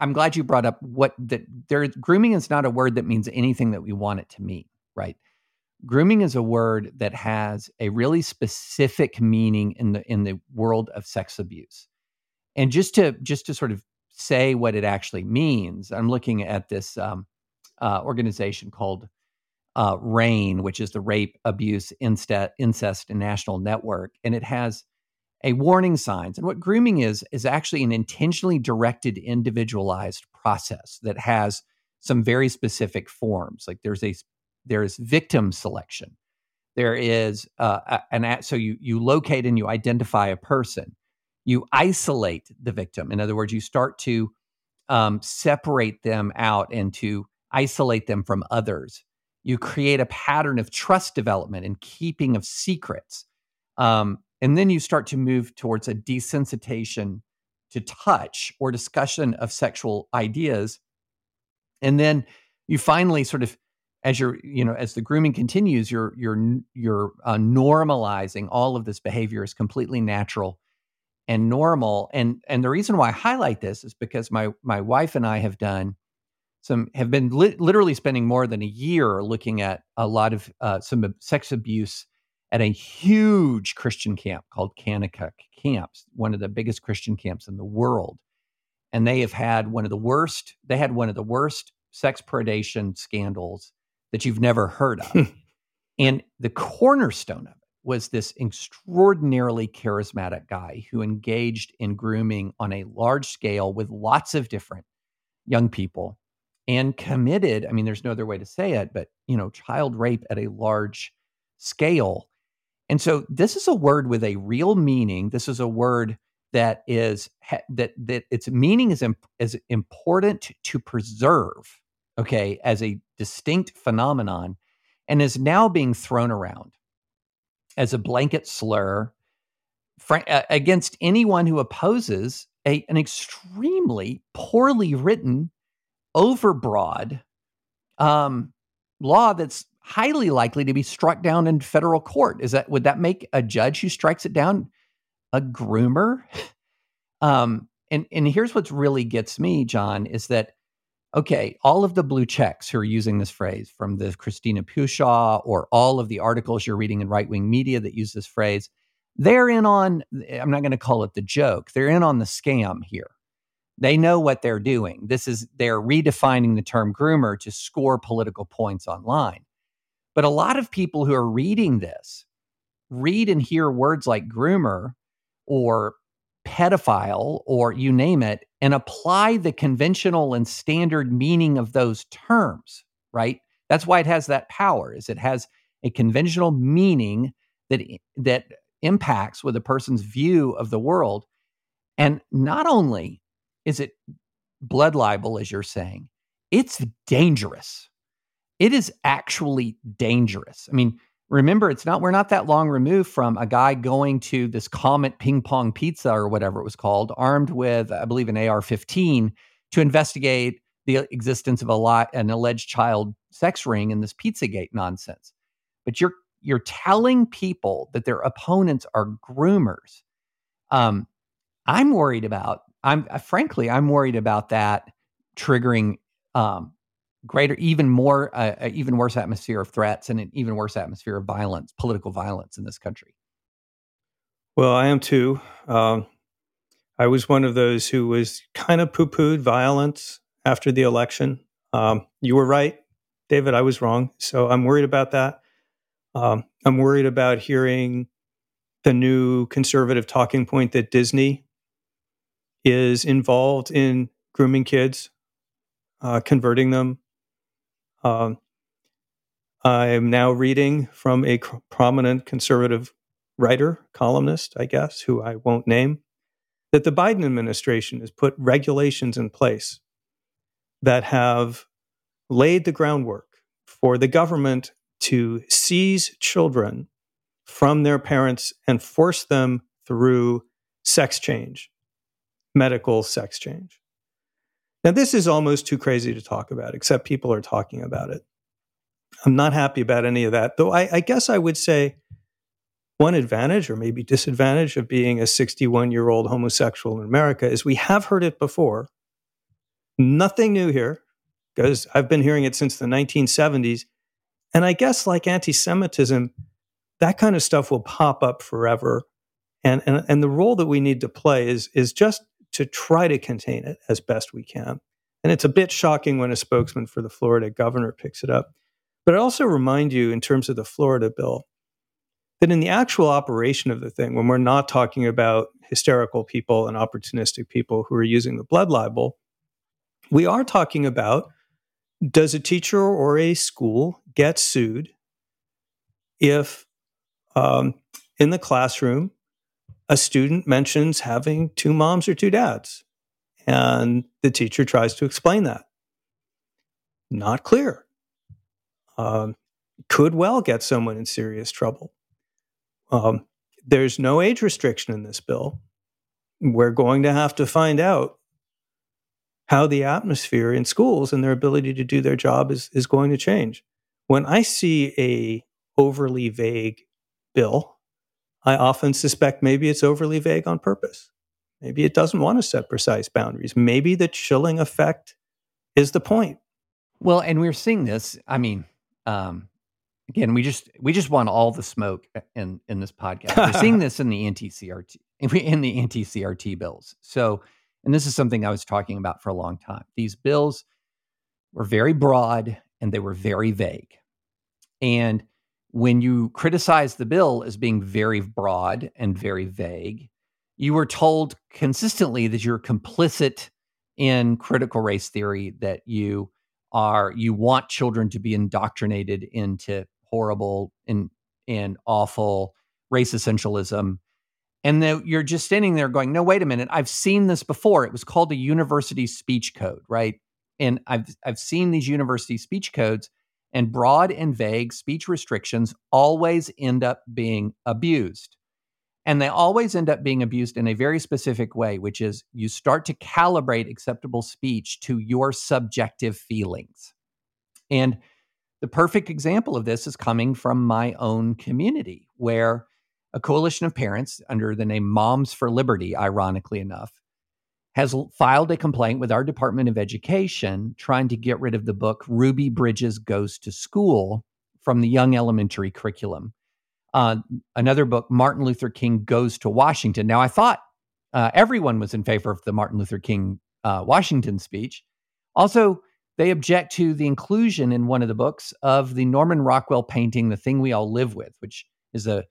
I'm glad you brought up what that there. Grooming is not a word that means anything that we want it to mean, right? Grooming is a word that has a really specific meaning in the in the world of sex abuse. And just to just to sort of say what it actually means, I'm looking at this um, uh, organization called uh, RAIN, which is the Rape, Abuse, Incest, Incest, and National Network, and it has a warning signs. And what grooming is is actually an intentionally directed, individualized process that has some very specific forms. Like there's a There is victim selection. There is uh, an so you you locate and you identify a person. You isolate the victim. In other words, you start to um, separate them out and to isolate them from others. You create a pattern of trust development and keeping of secrets, um, and then you start to move towards a desensitization to touch or discussion of sexual ideas, and then you finally sort of. As you're, you know, as the grooming continues, you're you're you're uh, normalizing all of this behavior is completely natural and normal. And and the reason why I highlight this is because my my wife and I have done some have been li- literally spending more than a year looking at a lot of uh, some sex abuse at a huge Christian camp called Kanakuk Camps, one of the biggest Christian camps in the world. And they have had one of the worst. They had one of the worst sex predation scandals that you've never heard of. And the cornerstone of it was this extraordinarily charismatic guy who engaged in grooming on a large scale with lots of different young people and committed, I mean, there's no other way to say it, but, you know, child rape at a large scale. And so this is a word with a real meaning. This is a word that is, that, that its meaning is, imp- is important to preserve, okay, as a distinct phenomenon, and is now being thrown around as a blanket slur fr- against anyone who opposes a, an extremely poorly written, overbroad um, law that's highly likely to be struck down in federal court. Is that would that make a judge who strikes it down a groomer? um, and and here's what really gets me, John, is that. Okay, all of the blue checks who are using this phrase from the Christina Pushaw or all of the articles you're reading in right-wing media that use this phrase, they're in on, I'm not going to call it the joke, they're in on the scam here. They know what they're doing. This is, they're redefining the term groomer to score political points online. But a lot of people who are reading this read and hear words like groomer or pedophile or you name it, and apply the conventional and standard meaning of those terms, right? That's why it has that power, is it has a conventional meaning that that impacts with a person's view of the world. And not only is it blood libel, as you're saying, it's dangerous. It is actually dangerous. I mean, remember, it's not, we're not that long removed from a guy going to this Comet Ping Pong Pizza or whatever it was called, armed with, I believe, an A R fifteen to investigate the existence of a lot, an alleged child sex ring in this Pizzagate nonsense. But you're, you're telling people that their opponents are groomers. Um, I'm worried about, I'm uh, frankly, I'm worried about that triggering, um, greater, even more, uh, even worse atmosphere of threats and an even worse atmosphere of violence, political violence in this country. Well, I am too. Um, I was one of those who was kind of poo-pooed violence after the election. Um, you were right, David, I was wrong. So I'm worried about that. Um, I'm worried about hearing the new conservative talking point that Disney is involved in grooming kids, uh, converting them. Um, I am now reading from a c- prominent conservative writer, columnist, I guess, who I won't name, that the Biden administration has put regulations in place that have laid the groundwork for the government to seize children from their parents and force them through sex change, medical sex change. Now, this is almost too crazy to talk about, except people are talking about it. I'm not happy about any of that, though I, I guess I would say one advantage or maybe disadvantage of being a sixty-one-year-old homosexual in America is we have heard it before. Nothing new here, because I've been hearing it since the nineteen seventies. And I guess like anti-Semitism, that kind of stuff will pop up forever. And, and, and the role that we need to play is, is just to try to contain it as best we can. And it's a bit shocking when a spokesman for the Florida governor picks it up. But I also remind you, in terms of the Florida bill, that in the actual operation of the thing, when we're not talking about hysterical people and opportunistic people who are using the blood libel, we are talking about, does a teacher or a school get sued if um, in the classroom a student mentions having two moms or two dads and the teacher tries to explain that? Not clear. Um, could well get someone in serious trouble. Um, there's no age restriction in this bill. We're going to have to find out how the atmosphere in schools and their ability to do their job is, is going to change. When I see a overly vague bill, I often suspect maybe it's overly vague on purpose. Maybe it doesn't want to set precise boundaries. Maybe the chilling effect is the point. Well, and we're seeing this. I mean, um, again, we just we just want all the smoke in, in this podcast. We're seeing this in the anti-C R T in the anti-C R T bills. So. And this is something I was talking about for a long time. These bills were very broad and they were very vague. And when you criticize the bill as being very broad and very vague, you were told consistently that you're complicit in critical race theory, that you are you want children to be indoctrinated into horrible and, and awful race essentialism. And then you're just standing there going, no, wait a minute. I've seen this before. It was called a university speech code, right? And I've I've seen these university speech codes, and broad and vague speech restrictions always end up being abused. And they always end up being abused in a very specific way, which is you start to calibrate acceptable speech to your subjective feelings. And the perfect example of this is coming from my own community, where a coalition of parents under the name Moms for Liberty, ironically enough, has filed a complaint with our Department of Education trying to get rid of the book Ruby Bridges Goes to School from the young elementary curriculum. Uh, another book, Martin Luther King Goes to Washington. Now, I thought uh, everyone was in favor of the Martin Luther King uh, Washington speech. Also, they object to the inclusion in one of the books of the Norman Rockwell painting, The Thing We All Live With, which is a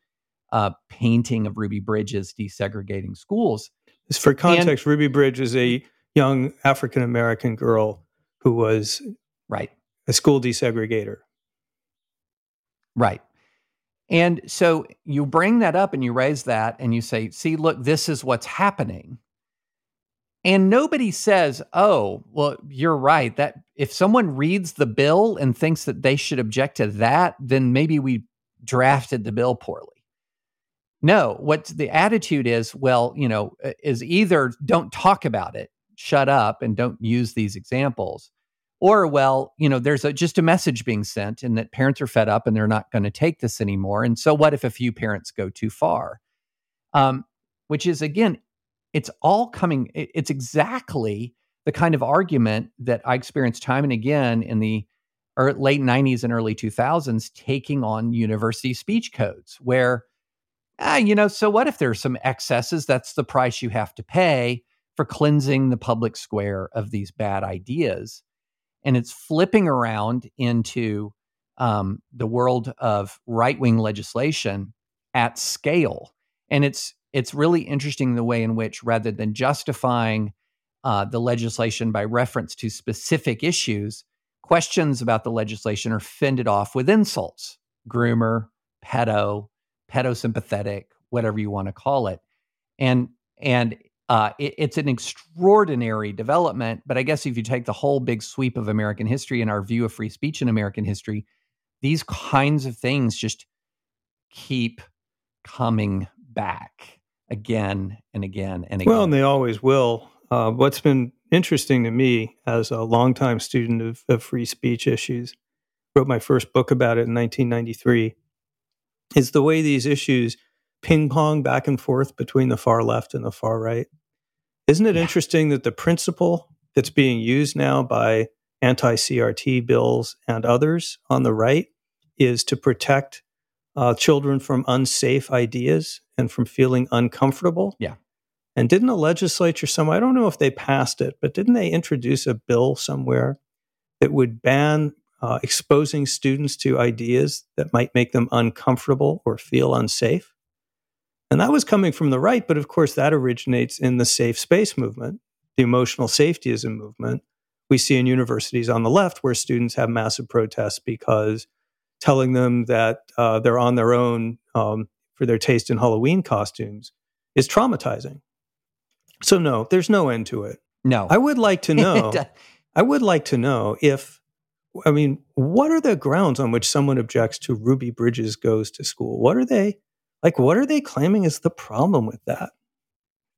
Uh, painting of Ruby Bridges desegregating schools. For context, and, Ruby Bridge is a young African-American girl who was right a school desegregator. Right. And so you bring that up and you raise that and you say, see, look, this is what's happening. And nobody says, oh, well, you're right. That if someone reads the bill and thinks that they should object to that, then maybe we drafted the bill poorly. No, what the attitude is, well, you know, is either don't talk about it, shut up and don't use these examples, or, well, you know, there's a, just a message being sent and that parents are fed up and they're not going to take this anymore. And so what if a few parents go too far? Um, which is, again, it's all coming, it's exactly the kind of argument that I experienced time and again in the late nineties and early two thousands taking on university speech codes, where ah, you know, so what if there's some excesses? That's the price you have to pay for cleansing the public square of these bad ideas. And it's flipping around into um, the world of right-wing legislation at scale. And it's it's really interesting the way in which, rather than justifying uh, the legislation by reference to specific issues, questions about the legislation are fended off with insults: groomer, pedo, pedosympathetic, whatever you want to call it. And and uh, it, it's an extraordinary development. But I guess if you take the whole big sweep of American history and our view of free speech in American history, these kinds of things just keep coming back again and again and again. Well, and they always will. Uh, what's been interesting to me as a longtime student of, of free speech issues, wrote my first book about it in nineteen ninety-three, is the way these issues ping-pong back and forth between the far left and the far right. Isn't it yeah. interesting that the principle that's being used now by anti-C R T bills and others on the right is to protect uh, children from unsafe ideas and from feeling uncomfortable? Yeah. And didn't the legislature somewhere, I don't know if they passed it, but didn't they introduce a bill somewhere that would ban uh, exposing students to ideas that might make them uncomfortable or feel unsafe? And that was coming from the right, but of course that originates in the safe space movement, the emotional safetyism movement we see in universities on the left, where students have massive protests because telling them that uh, they're on their own um, for their taste in Halloween costumes is traumatizing. So no, there's no end to it. No. I would like to know, I would like to know if, I mean, what are the grounds on which someone objects to Ruby Bridges goes to school? What are they, like, what are they claiming is the problem with that?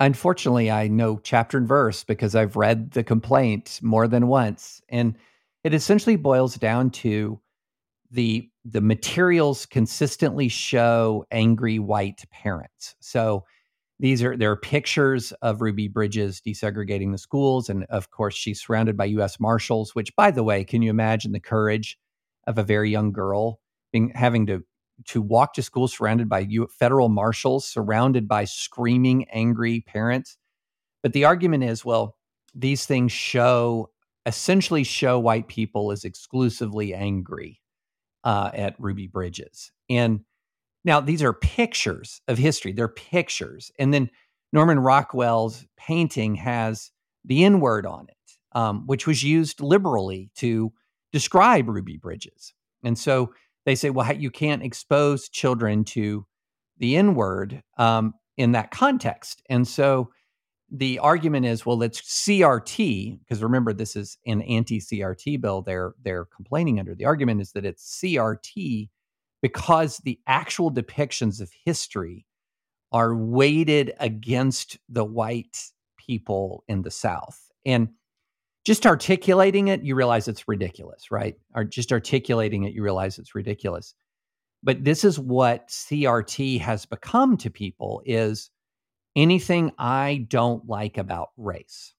Unfortunately, I know chapter and verse because I've read the complaint more than once. And it essentially boils down to the the materials consistently show angry white parents. So These are, there are pictures of Ruby Bridges desegregating the schools. And of course, she's surrounded by U S Marshals, which, by the way, can you imagine the courage of a very young girl being having to, to walk to school surrounded by U- federal marshals, surrounded by screaming, angry parents? But the argument is, well, these things show, essentially show white people as exclusively angry uh, at Ruby Bridges. And now, these are pictures of history. They're pictures. And then Norman Rockwell's painting has the N-word on it, um, which was used liberally to describe Ruby Bridges. And so they say, well, you can't expose children to the N-word um, in that context. And so the argument is, well, let's C R T, because remember, this is an anti-C R T bill they're, they're complaining under. The argument is that it's C R T because the actual depictions of history are weighted against the white people in the South. And just articulating it, you realize it's ridiculous, right? Or just articulating it, you realize it's ridiculous. But this is what C R T has become to people, is anything I don't like about race.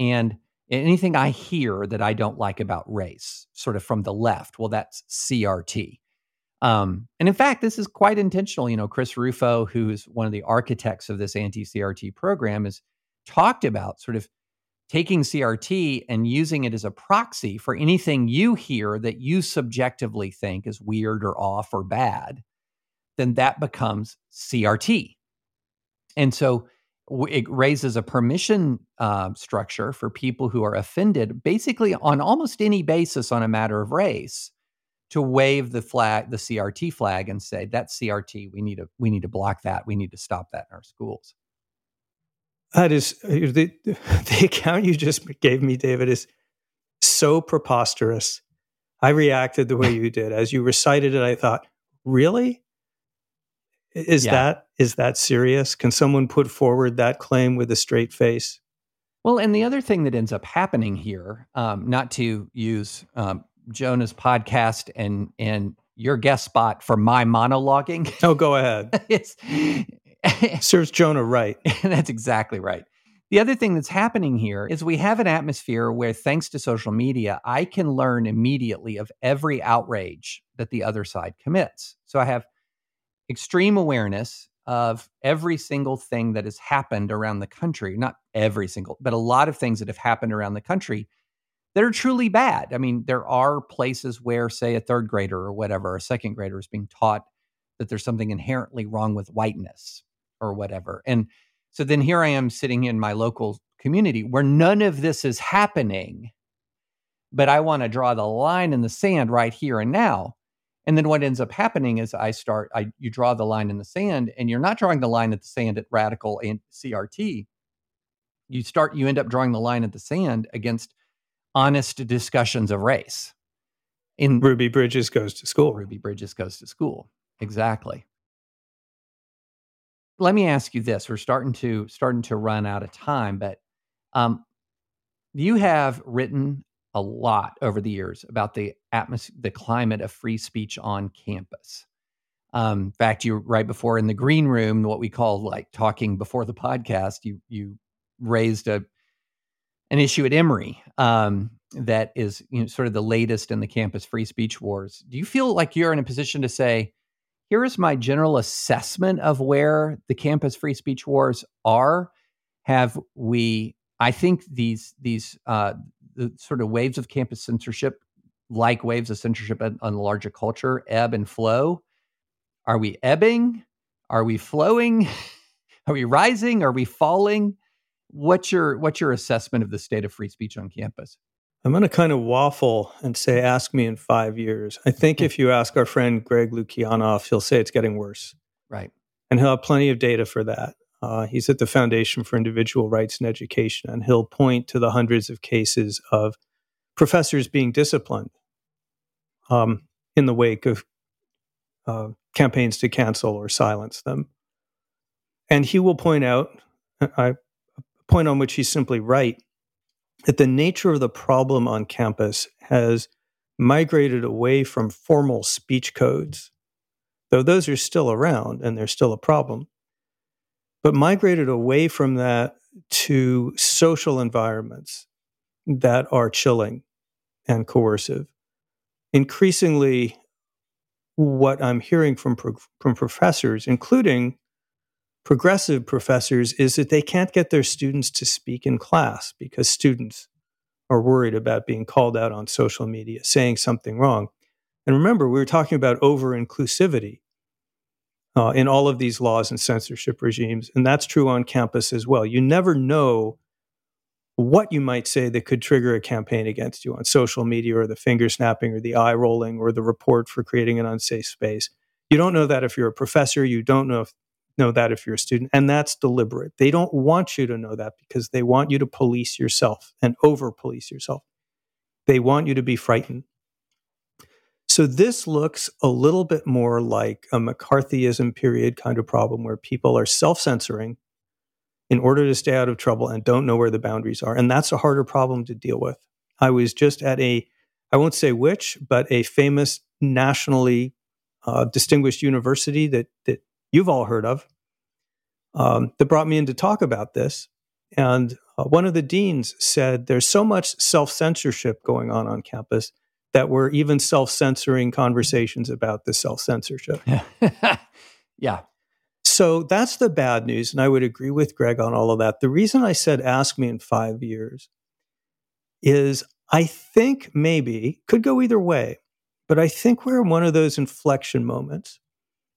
And anything I hear that I don't like about race, sort of from the left, well, that's C R T. Um, and in fact, this is quite intentional. You know, Chris Rufo, who is one of the architects of this anti-C R T program, has talked about sort of taking C R T and using it as a proxy for anything you hear that you subjectively think is weird or off or bad, then that becomes C R T. And so w- it raises a permission uh, structure for people who are offended, basically on almost any basis on a matter of race, to wave the flag, the C R T flag, and say, that's C R T. We need to, we need to block that. We need to stop that in our schools. That is, the, the account you just gave me, David, is so preposterous. I reacted the way you did. As you recited it, I thought, really? Is yeah. that is that serious? Can someone put forward that claim with a straight face? Well, and the other thing that ends up happening here, um, not to use... Um, Jonah's podcast and and your guest spot for my monologuing. Oh, go ahead. It's, serves Jonah right. That's exactly right. The other thing that's happening here is we have an atmosphere where, thanks to social media, I can learn immediately of every outrage that the other side commits. So I have extreme awareness of every single thing that has happened around the country, not every single, but a lot of things that have happened around the country that are truly bad. I mean, there are places where, say, a third grader or whatever, a second grader is being taught that there's something inherently wrong with whiteness or whatever. And so then here I am sitting in my local community where none of this is happening, but I want to draw the line in the sand right here and now. And then what ends up happening is I start, I you draw the line in the sand, and you're not drawing the line at the sand at radical and C R T. You start, you end up drawing the line at the sand against honest discussions of race. In Ruby Bridges goes to school. Ruby Bridges goes to school. Exactly. Let me ask you this. We're starting to starting to run out of time, but um, you have written a lot over the years about the atmosphere, the climate of free speech on campus. Um, in fact, you right before in the green room, what we call like talking before the podcast, you you raised a an issue at Emory um, that is you know, sort of the latest in the campus free speech wars. Do you feel like you're in a position to say, here is my general assessment of where the campus free speech wars are? Have we? I think these these uh, the sort of waves of campus censorship, like waves of censorship on, on the larger culture, ebb and flow. Are we ebbing? Are we flowing? Are we rising? Are we falling? What's your what's your assessment of the state of free speech on campus? I'm going to kind of waffle and say, ask me in five years. I think if you ask our friend Greg Lukianoff, he'll say it's getting worse. Right. And he'll have plenty of data for that. Uh, he's at the Foundation for Individual Rights and Education, and he'll point to the hundreds of cases of professors being disciplined um, in the wake of uh, campaigns to cancel or silence them. And he will point out, a point on which he's simply right, that the nature of the problem on campus has migrated away from formal speech codes, though those are still around and they're still a problem, but migrated away from that to social environments that are chilling and coercive. Increasingly, what I'm hearing from, pro- from professors, including progressive professors, is that they can't get their students to speak in class because students are worried about being called out on social media, saying something wrong. And remember, we were talking about over-inclusivity uh, in all of these laws and censorship regimes, and that's true on campus as well. You never know what you might say that could trigger a campaign against you on social media, or the finger snapping, or the eye rolling, or the report for creating an unsafe space. You don't know that if you're a professor. You don't know if know that if you're a student, and that's deliberate. They don't want you to know that because they want you to police yourself and over-police yourself. They want you to be frightened. So this looks a little bit more like a McCarthyism period kind of problem where people are self-censoring in order to stay out of trouble and don't know where the boundaries are, and that's a harder problem to deal with. I was just at a, I won't say which, but a famous nationally uh, distinguished university that that you've all heard of, um, that brought me in to talk about this. And uh, one of the deans said, there's so much self-censorship going on on campus that we're even self-censoring conversations about the self-censorship. Yeah. Yeah. So that's the bad news. And I would agree with Greg on all of that. The reason I said ask me in five years is I think maybe, could go either way, but I think we're in one of those inflection moments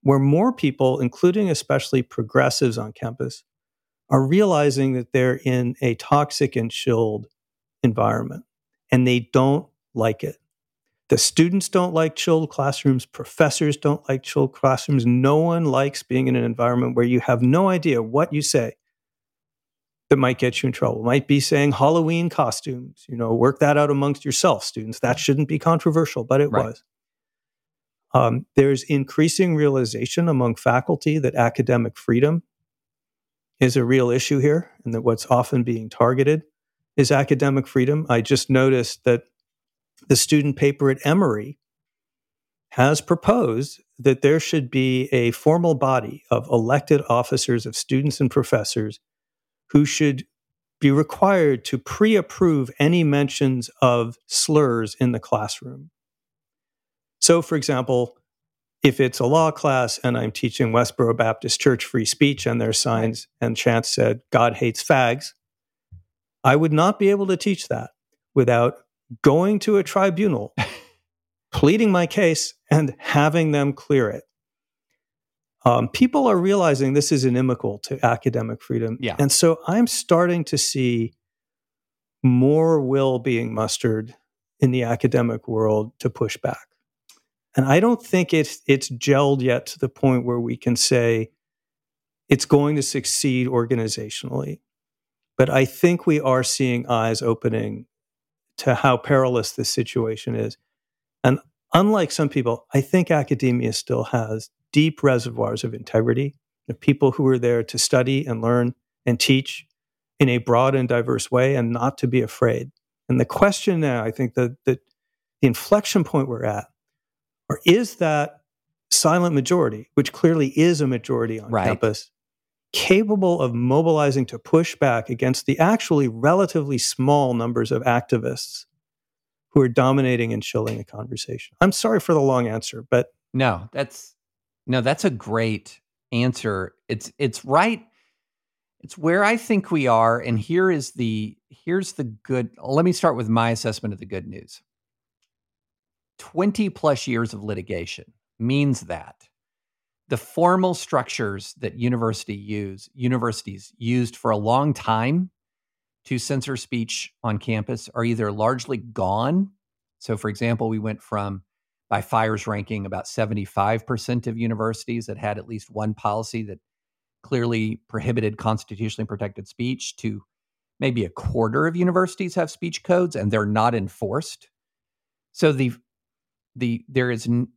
where more people, including especially progressives on campus, are realizing that they're in a toxic and chilled environment, and they don't like it. The students don't like chilled classrooms. Professors don't like chilled classrooms. No one likes being in an environment where you have no idea what you say that might get you in trouble. It might be saying Halloween costumes. You know, work that out amongst yourself, students. That shouldn't be controversial, but it right. was. Um, there's increasing realization among faculty that academic freedom is a real issue here, and that what's often being targeted is academic freedom. I just noticed that the student paper at Emory has proposed that there should be a formal body of elected officers of students and professors who should be required to pre-approve any mentions of slurs in the classroom. So, for example, If it's a law class and I'm teaching Westboro Baptist Church free speech and their signs and chants said, God hates fags, I would not be able to teach that without going to a tribunal, pleading my case, and having them clear it. Um, people are realizing this is inimical to academic freedom. Yeah. And so I'm starting to see more will being mustered in the academic world to push back. And I don't think it's it's gelled yet to the point where we can say it's going to succeed organizationally. But I think we are seeing eyes opening to how perilous this situation is. And unlike some people, I think academia still has deep reservoirs of integrity, of people who are there to study and learn and teach in a broad and diverse way and not to be afraid. And the question now, I think that the, the inflection point we're at, or is that silent majority, which clearly is a majority on right. campus, capable of mobilizing to push back against the actually relatively small numbers of activists who are dominating and chilling the conversation? I'm sorry for the long answer, but no, that's no, that's a great answer. It's it's right. It's where I think we are, and here is the here's the good. Let me start with my assessment of the good news. twenty plus years of litigation means that the formal structures that university use, universities used for a long time to censor speech on campus are either largely gone. So, for example, we went from, by F I R E S ranking, about seventy-five percent of universities that had at least one policy that clearly prohibited constitutionally protected speech to maybe a quarter of universities have speech codes and they're not enforced. So the The there is n-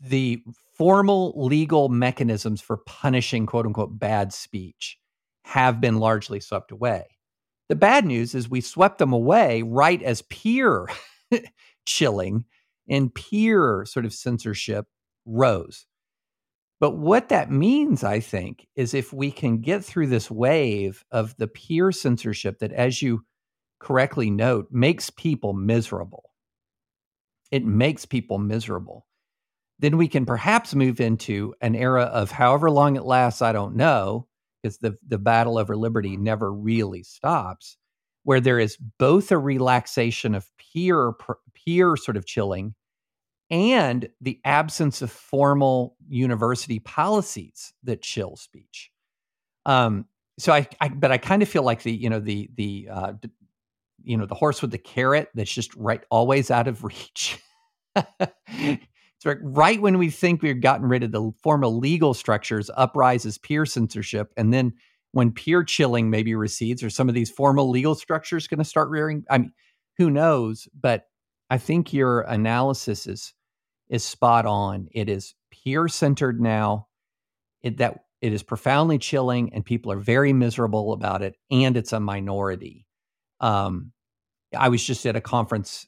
the formal legal mechanisms for punishing "quote unquote" bad speech have been largely swept away. The bad news is we swept them away right as peer chilling and peer sort of censorship rose. But what that means, I think, is if we can get through this wave of the peer censorship that, as you correctly note, makes people miserable. It makes people miserable. Then we can perhaps move into an era of however long it lasts, I don't know, because the, the battle over liberty never really stops, where there is both a relaxation of peer, peer sort of chilling and the absence of formal university policies that chill speech. Um, so I, I, but I kind of feel like the, you know, the, the, uh, you know, the horse with the carrot that's just right, always out of reach. It's right, right when we think we've gotten rid of the formal legal structures, up rises peer censorship. And then when peer chilling maybe recedes, or some of these formal legal structures going to start rearing? I mean, who knows? But I think your analysis is is spot on. It is peer-centered now. It, that, it is profoundly chilling, and people are very miserable about it, and it's a minority. Um, I was just at a conference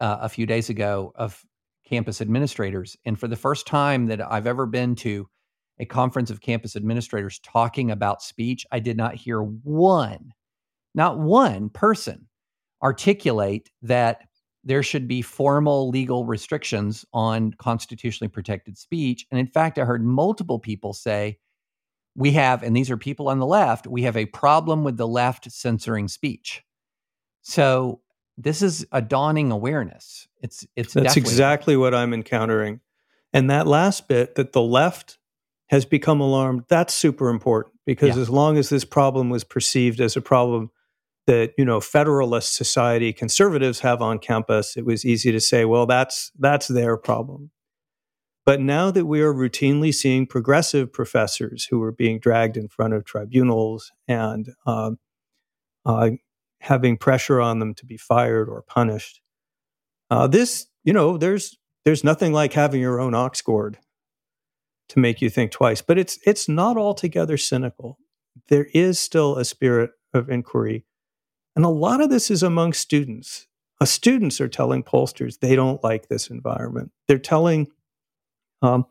uh, a few days ago of campus administrators. And for the first time that I've ever been to a conference of campus administrators talking about speech, I did not hear one, not one person articulate that there should be formal legal restrictions on constitutionally protected speech. And in fact, I heard multiple people say, we have, and these are people on the left, we have a problem with the left censoring speech. So this is a dawning awareness. It's it's That's definitely- exactly what I'm encountering. And that last bit, that the left has become alarmed, that's super important, because yeah. as long as this problem was perceived as a problem that, you know, Federalist Society conservatives have on campus, it was easy to say, well, that's that's their problem. But now that we are routinely seeing progressive professors who are being dragged in front of tribunals and uh, uh having pressure on them to be fired or punished. Uh, this, you know, there's there's nothing like having your own ox gourd to make you think twice. But it's it's not altogether cynical. There is still a spirit of inquiry. And a lot of this is among students. Uh, students are telling pollsters they don't like this environment. They're telling um,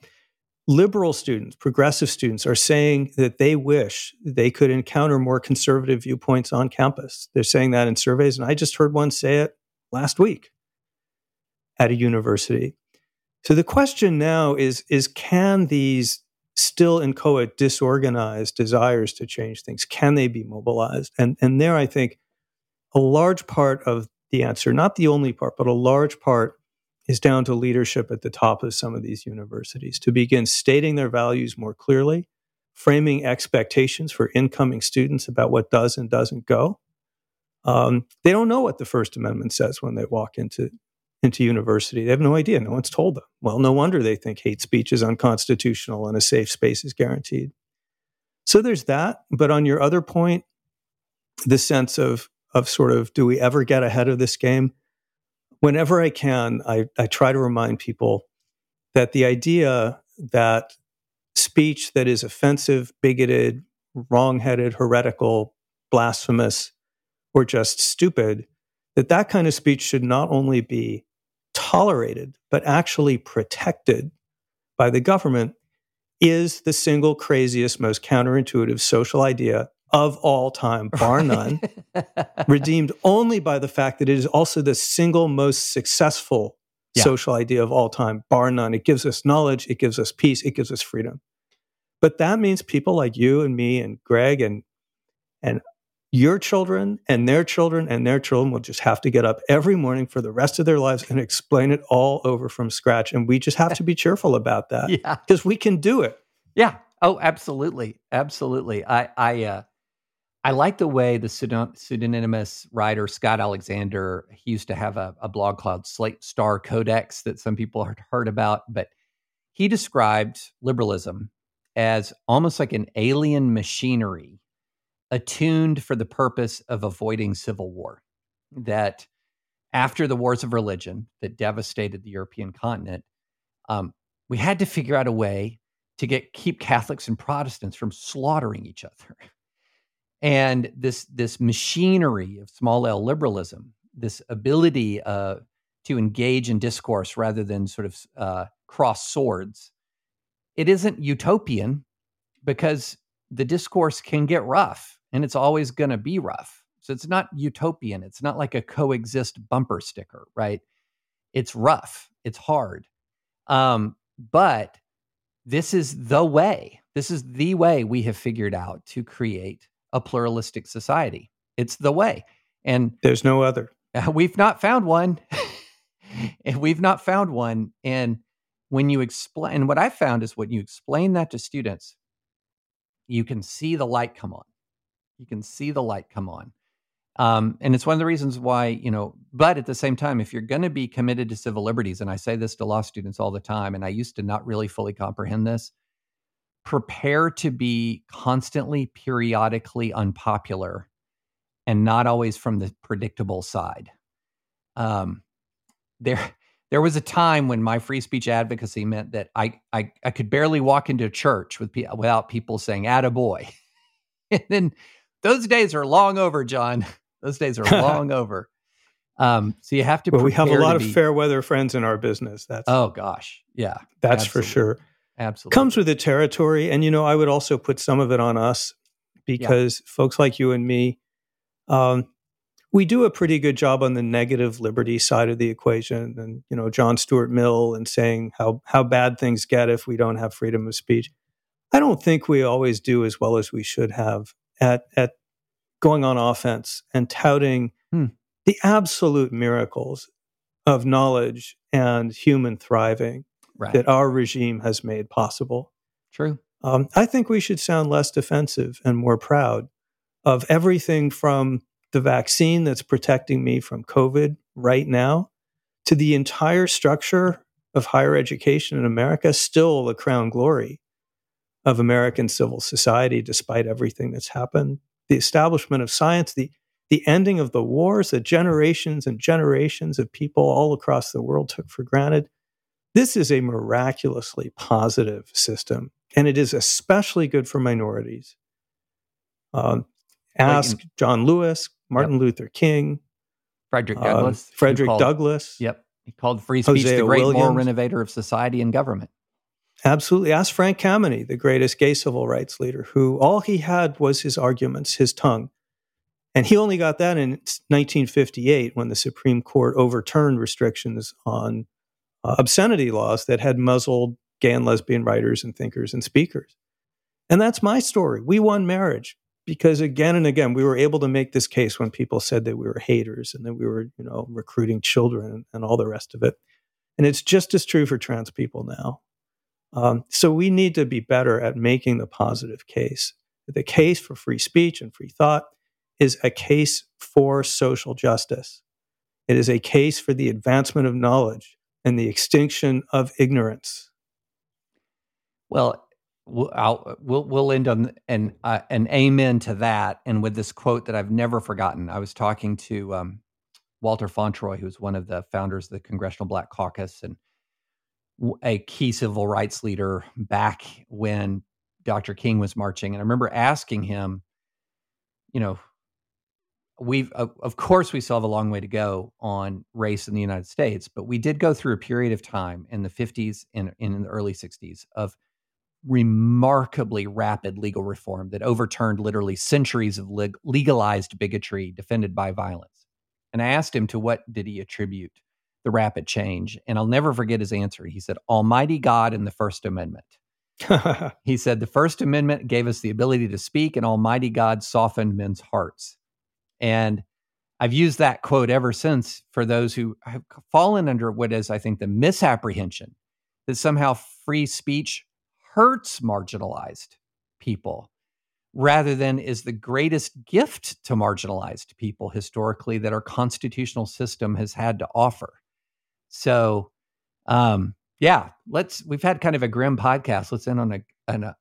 liberal students, progressive students are saying that they wish they could encounter more conservative viewpoints on campus. They're saying that in surveys, and I just heard one say it last week at a university. So the question now is, is can these still inchoate, disorganized desires to change things, can they be mobilized? And, and there, I think a large part of the answer, not the only part, but a large part is down to leadership at the top of some of these universities to begin stating their values more clearly, framing expectations for incoming students about what does and doesn't go. Um, they don't know what the First Amendment says when they walk into into university. They have no idea. No one's told them. Well, no wonder they think hate speech is unconstitutional and a safe space is guaranteed. So there's that. But on your other point, the sense of of sort of, do we ever get ahead of this game? Whenever I can, I, I try to remind people that the idea that speech that is offensive, bigoted, wrong-headed, heretical, blasphemous, or just stupid, that that kind of speech should not only be tolerated, but actually protected by the government is the single craziest, most counterintuitive social idea of all time, bar none, redeemed only by the fact that it is also the single most successful yeah. social idea of all time, bar none. It gives us knowledge, it gives us peace, it gives us freedom. But that means people like you and me and Greg and and your children and their children and their children will just have to get up every morning for the rest of their lives and explain it all over from scratch. And we just have to be cheerful about that because yeah. we can do it. Yeah. Oh, absolutely. Absolutely. I, I, uh, I like the way the pseudonymous writer Scott Alexander, he used to have a, a blog called Slate Star Codex that some people had heard about, but he described liberalism as almost like an alien machinery attuned for the purpose of avoiding civil war, that after the wars of religion that devastated the European continent, um, we had to figure out a way to get keep Catholics and Protestants from slaughtering each other. And this this machinery of small L liberalism, this ability uh, to engage in discourse rather than sort of uh, cross swords, it isn't utopian because the discourse can get rough and it's always going to be rough. So it's not utopian. It's not like a coexist bumper sticker, right? It's rough. It's hard. Um, but this is the way. This is the way we have figured out to create a pluralistic society. It's the way. And there's no other. We've not found one. and we've not found one. And when you explain, and what I found is when you explain that to students, you can see the light come on. You can see the light come on. Um, and it's one of the reasons why, you know, but at the same time, if you're going to be committed to civil liberties, and I say this to law students all the time, and I used to not really fully comprehend this, prepare to be constantly, periodically unpopular and not always from the predictable side. Um, there, there was a time when my free speech advocacy meant that I I, I could barely walk into a church with pe- without people saying, attaboy. And then those days are long over, John. Those days are long over. Um, so you have to. Well, we have a lot of be... fair weather friends in our business. That's oh gosh, yeah, that's absolutely. For sure. Absolutely, comes with the territory, and you know, I would also put some of it on us because yeah. folks like you and me, um, we do a pretty good job on the negative liberty side of the equation. And you know, John Stuart Mill and saying how how bad things get if we don't have freedom of speech. I don't think we always do as well as we should have at at going on offense and touting hmm. the absolute miracles of knowledge and human thriving right. that our regime has made possible. True. Um, I think we should sound less defensive and more proud of everything from the vaccine that's protecting me from COVID right now to the entire structure of higher education in America, still the crown glory of American civil society, despite everything that's happened. The establishment of science, the the ending of the wars that generations and generations of people all across the world took for granted. This is a miraculously positive system, and it is especially good for minorities. Um, ask Clayton. John Lewis, Martin yep. Luther King, Frederick um, Douglass. Frederick called, Douglass. Yep. He called free speech Hosea the great Williams. Moral renovator of society and government. Absolutely. Ask Frank Kameny, the greatest gay civil rights leader, who all he had was his arguments, his tongue. And he only got that in nineteen fifty-eight when the Supreme Court overturned restrictions on uh, obscenity laws that had muzzled gay and lesbian writers and thinkers and speakers. And that's my story. We won marriage because again and again, we were able to make this case when people said that we were haters and that we were, you know, recruiting children and all the rest of it. And it's just as true for trans people now. Um, so we need to be better at making the positive case. The case for free speech and free thought is a case for social justice. It is a case for the advancement of knowledge and the extinction of ignorance. Well, we'll I'll, we'll, we'll end on an uh, an amen to that, and with this quote that I've never forgotten. I was talking to um, Walter Fontroy, who's one of the founders of the Congressional Black Caucus and a key civil rights leader back when Doctor King was marching. And I remember asking him, you know, we've, of, of course we still have a long way to go on race in the United States, but we did go through a period of time in the fifties and, and in the early sixties of remarkably rapid legal reform that overturned literally centuries of leg- legalized bigotry defended by violence. And I asked him to what did he attribute the rapid change. And I'll never forget his answer. He said, Almighty God and the First Amendment. He said, the First Amendment gave us the ability to speak, and Almighty God softened men's hearts. And I've used that quote ever since for those who have fallen under what is, I think, the misapprehension that somehow free speech hurts marginalized people rather than is the greatest gift to marginalized people historically that our constitutional system has had to offer. So, um, yeah, let's, we've had kind of a grim podcast. Let's end on a, on a,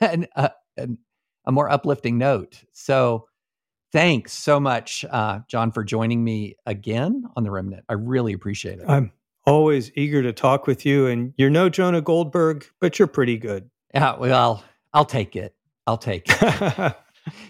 an, a, an, a more uplifting note. So thanks so much, uh, John, for joining me again on The Remnant. I really appreciate it. I'm always eager to talk with you, and you're no Jonah Goldberg, but you're pretty good. Yeah, well, I'll take it. I'll take it.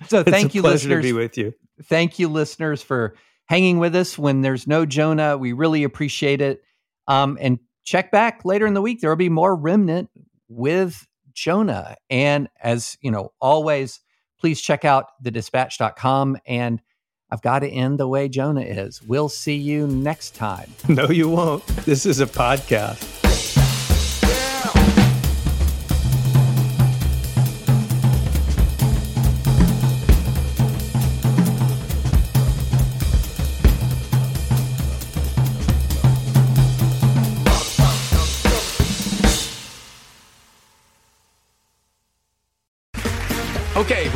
So thank it's a you, pleasure listeners. To be with you. Thank you, listeners, for hanging with us when there's no Jonah. We really appreciate it. Um, and check back later in the week. There will be more Remnant with Jonah. And as you know, always, please check out the dispatch dot com. And I've got to end the way Jonah is. We'll see you next time. No, you won't. This is a podcast. Okay,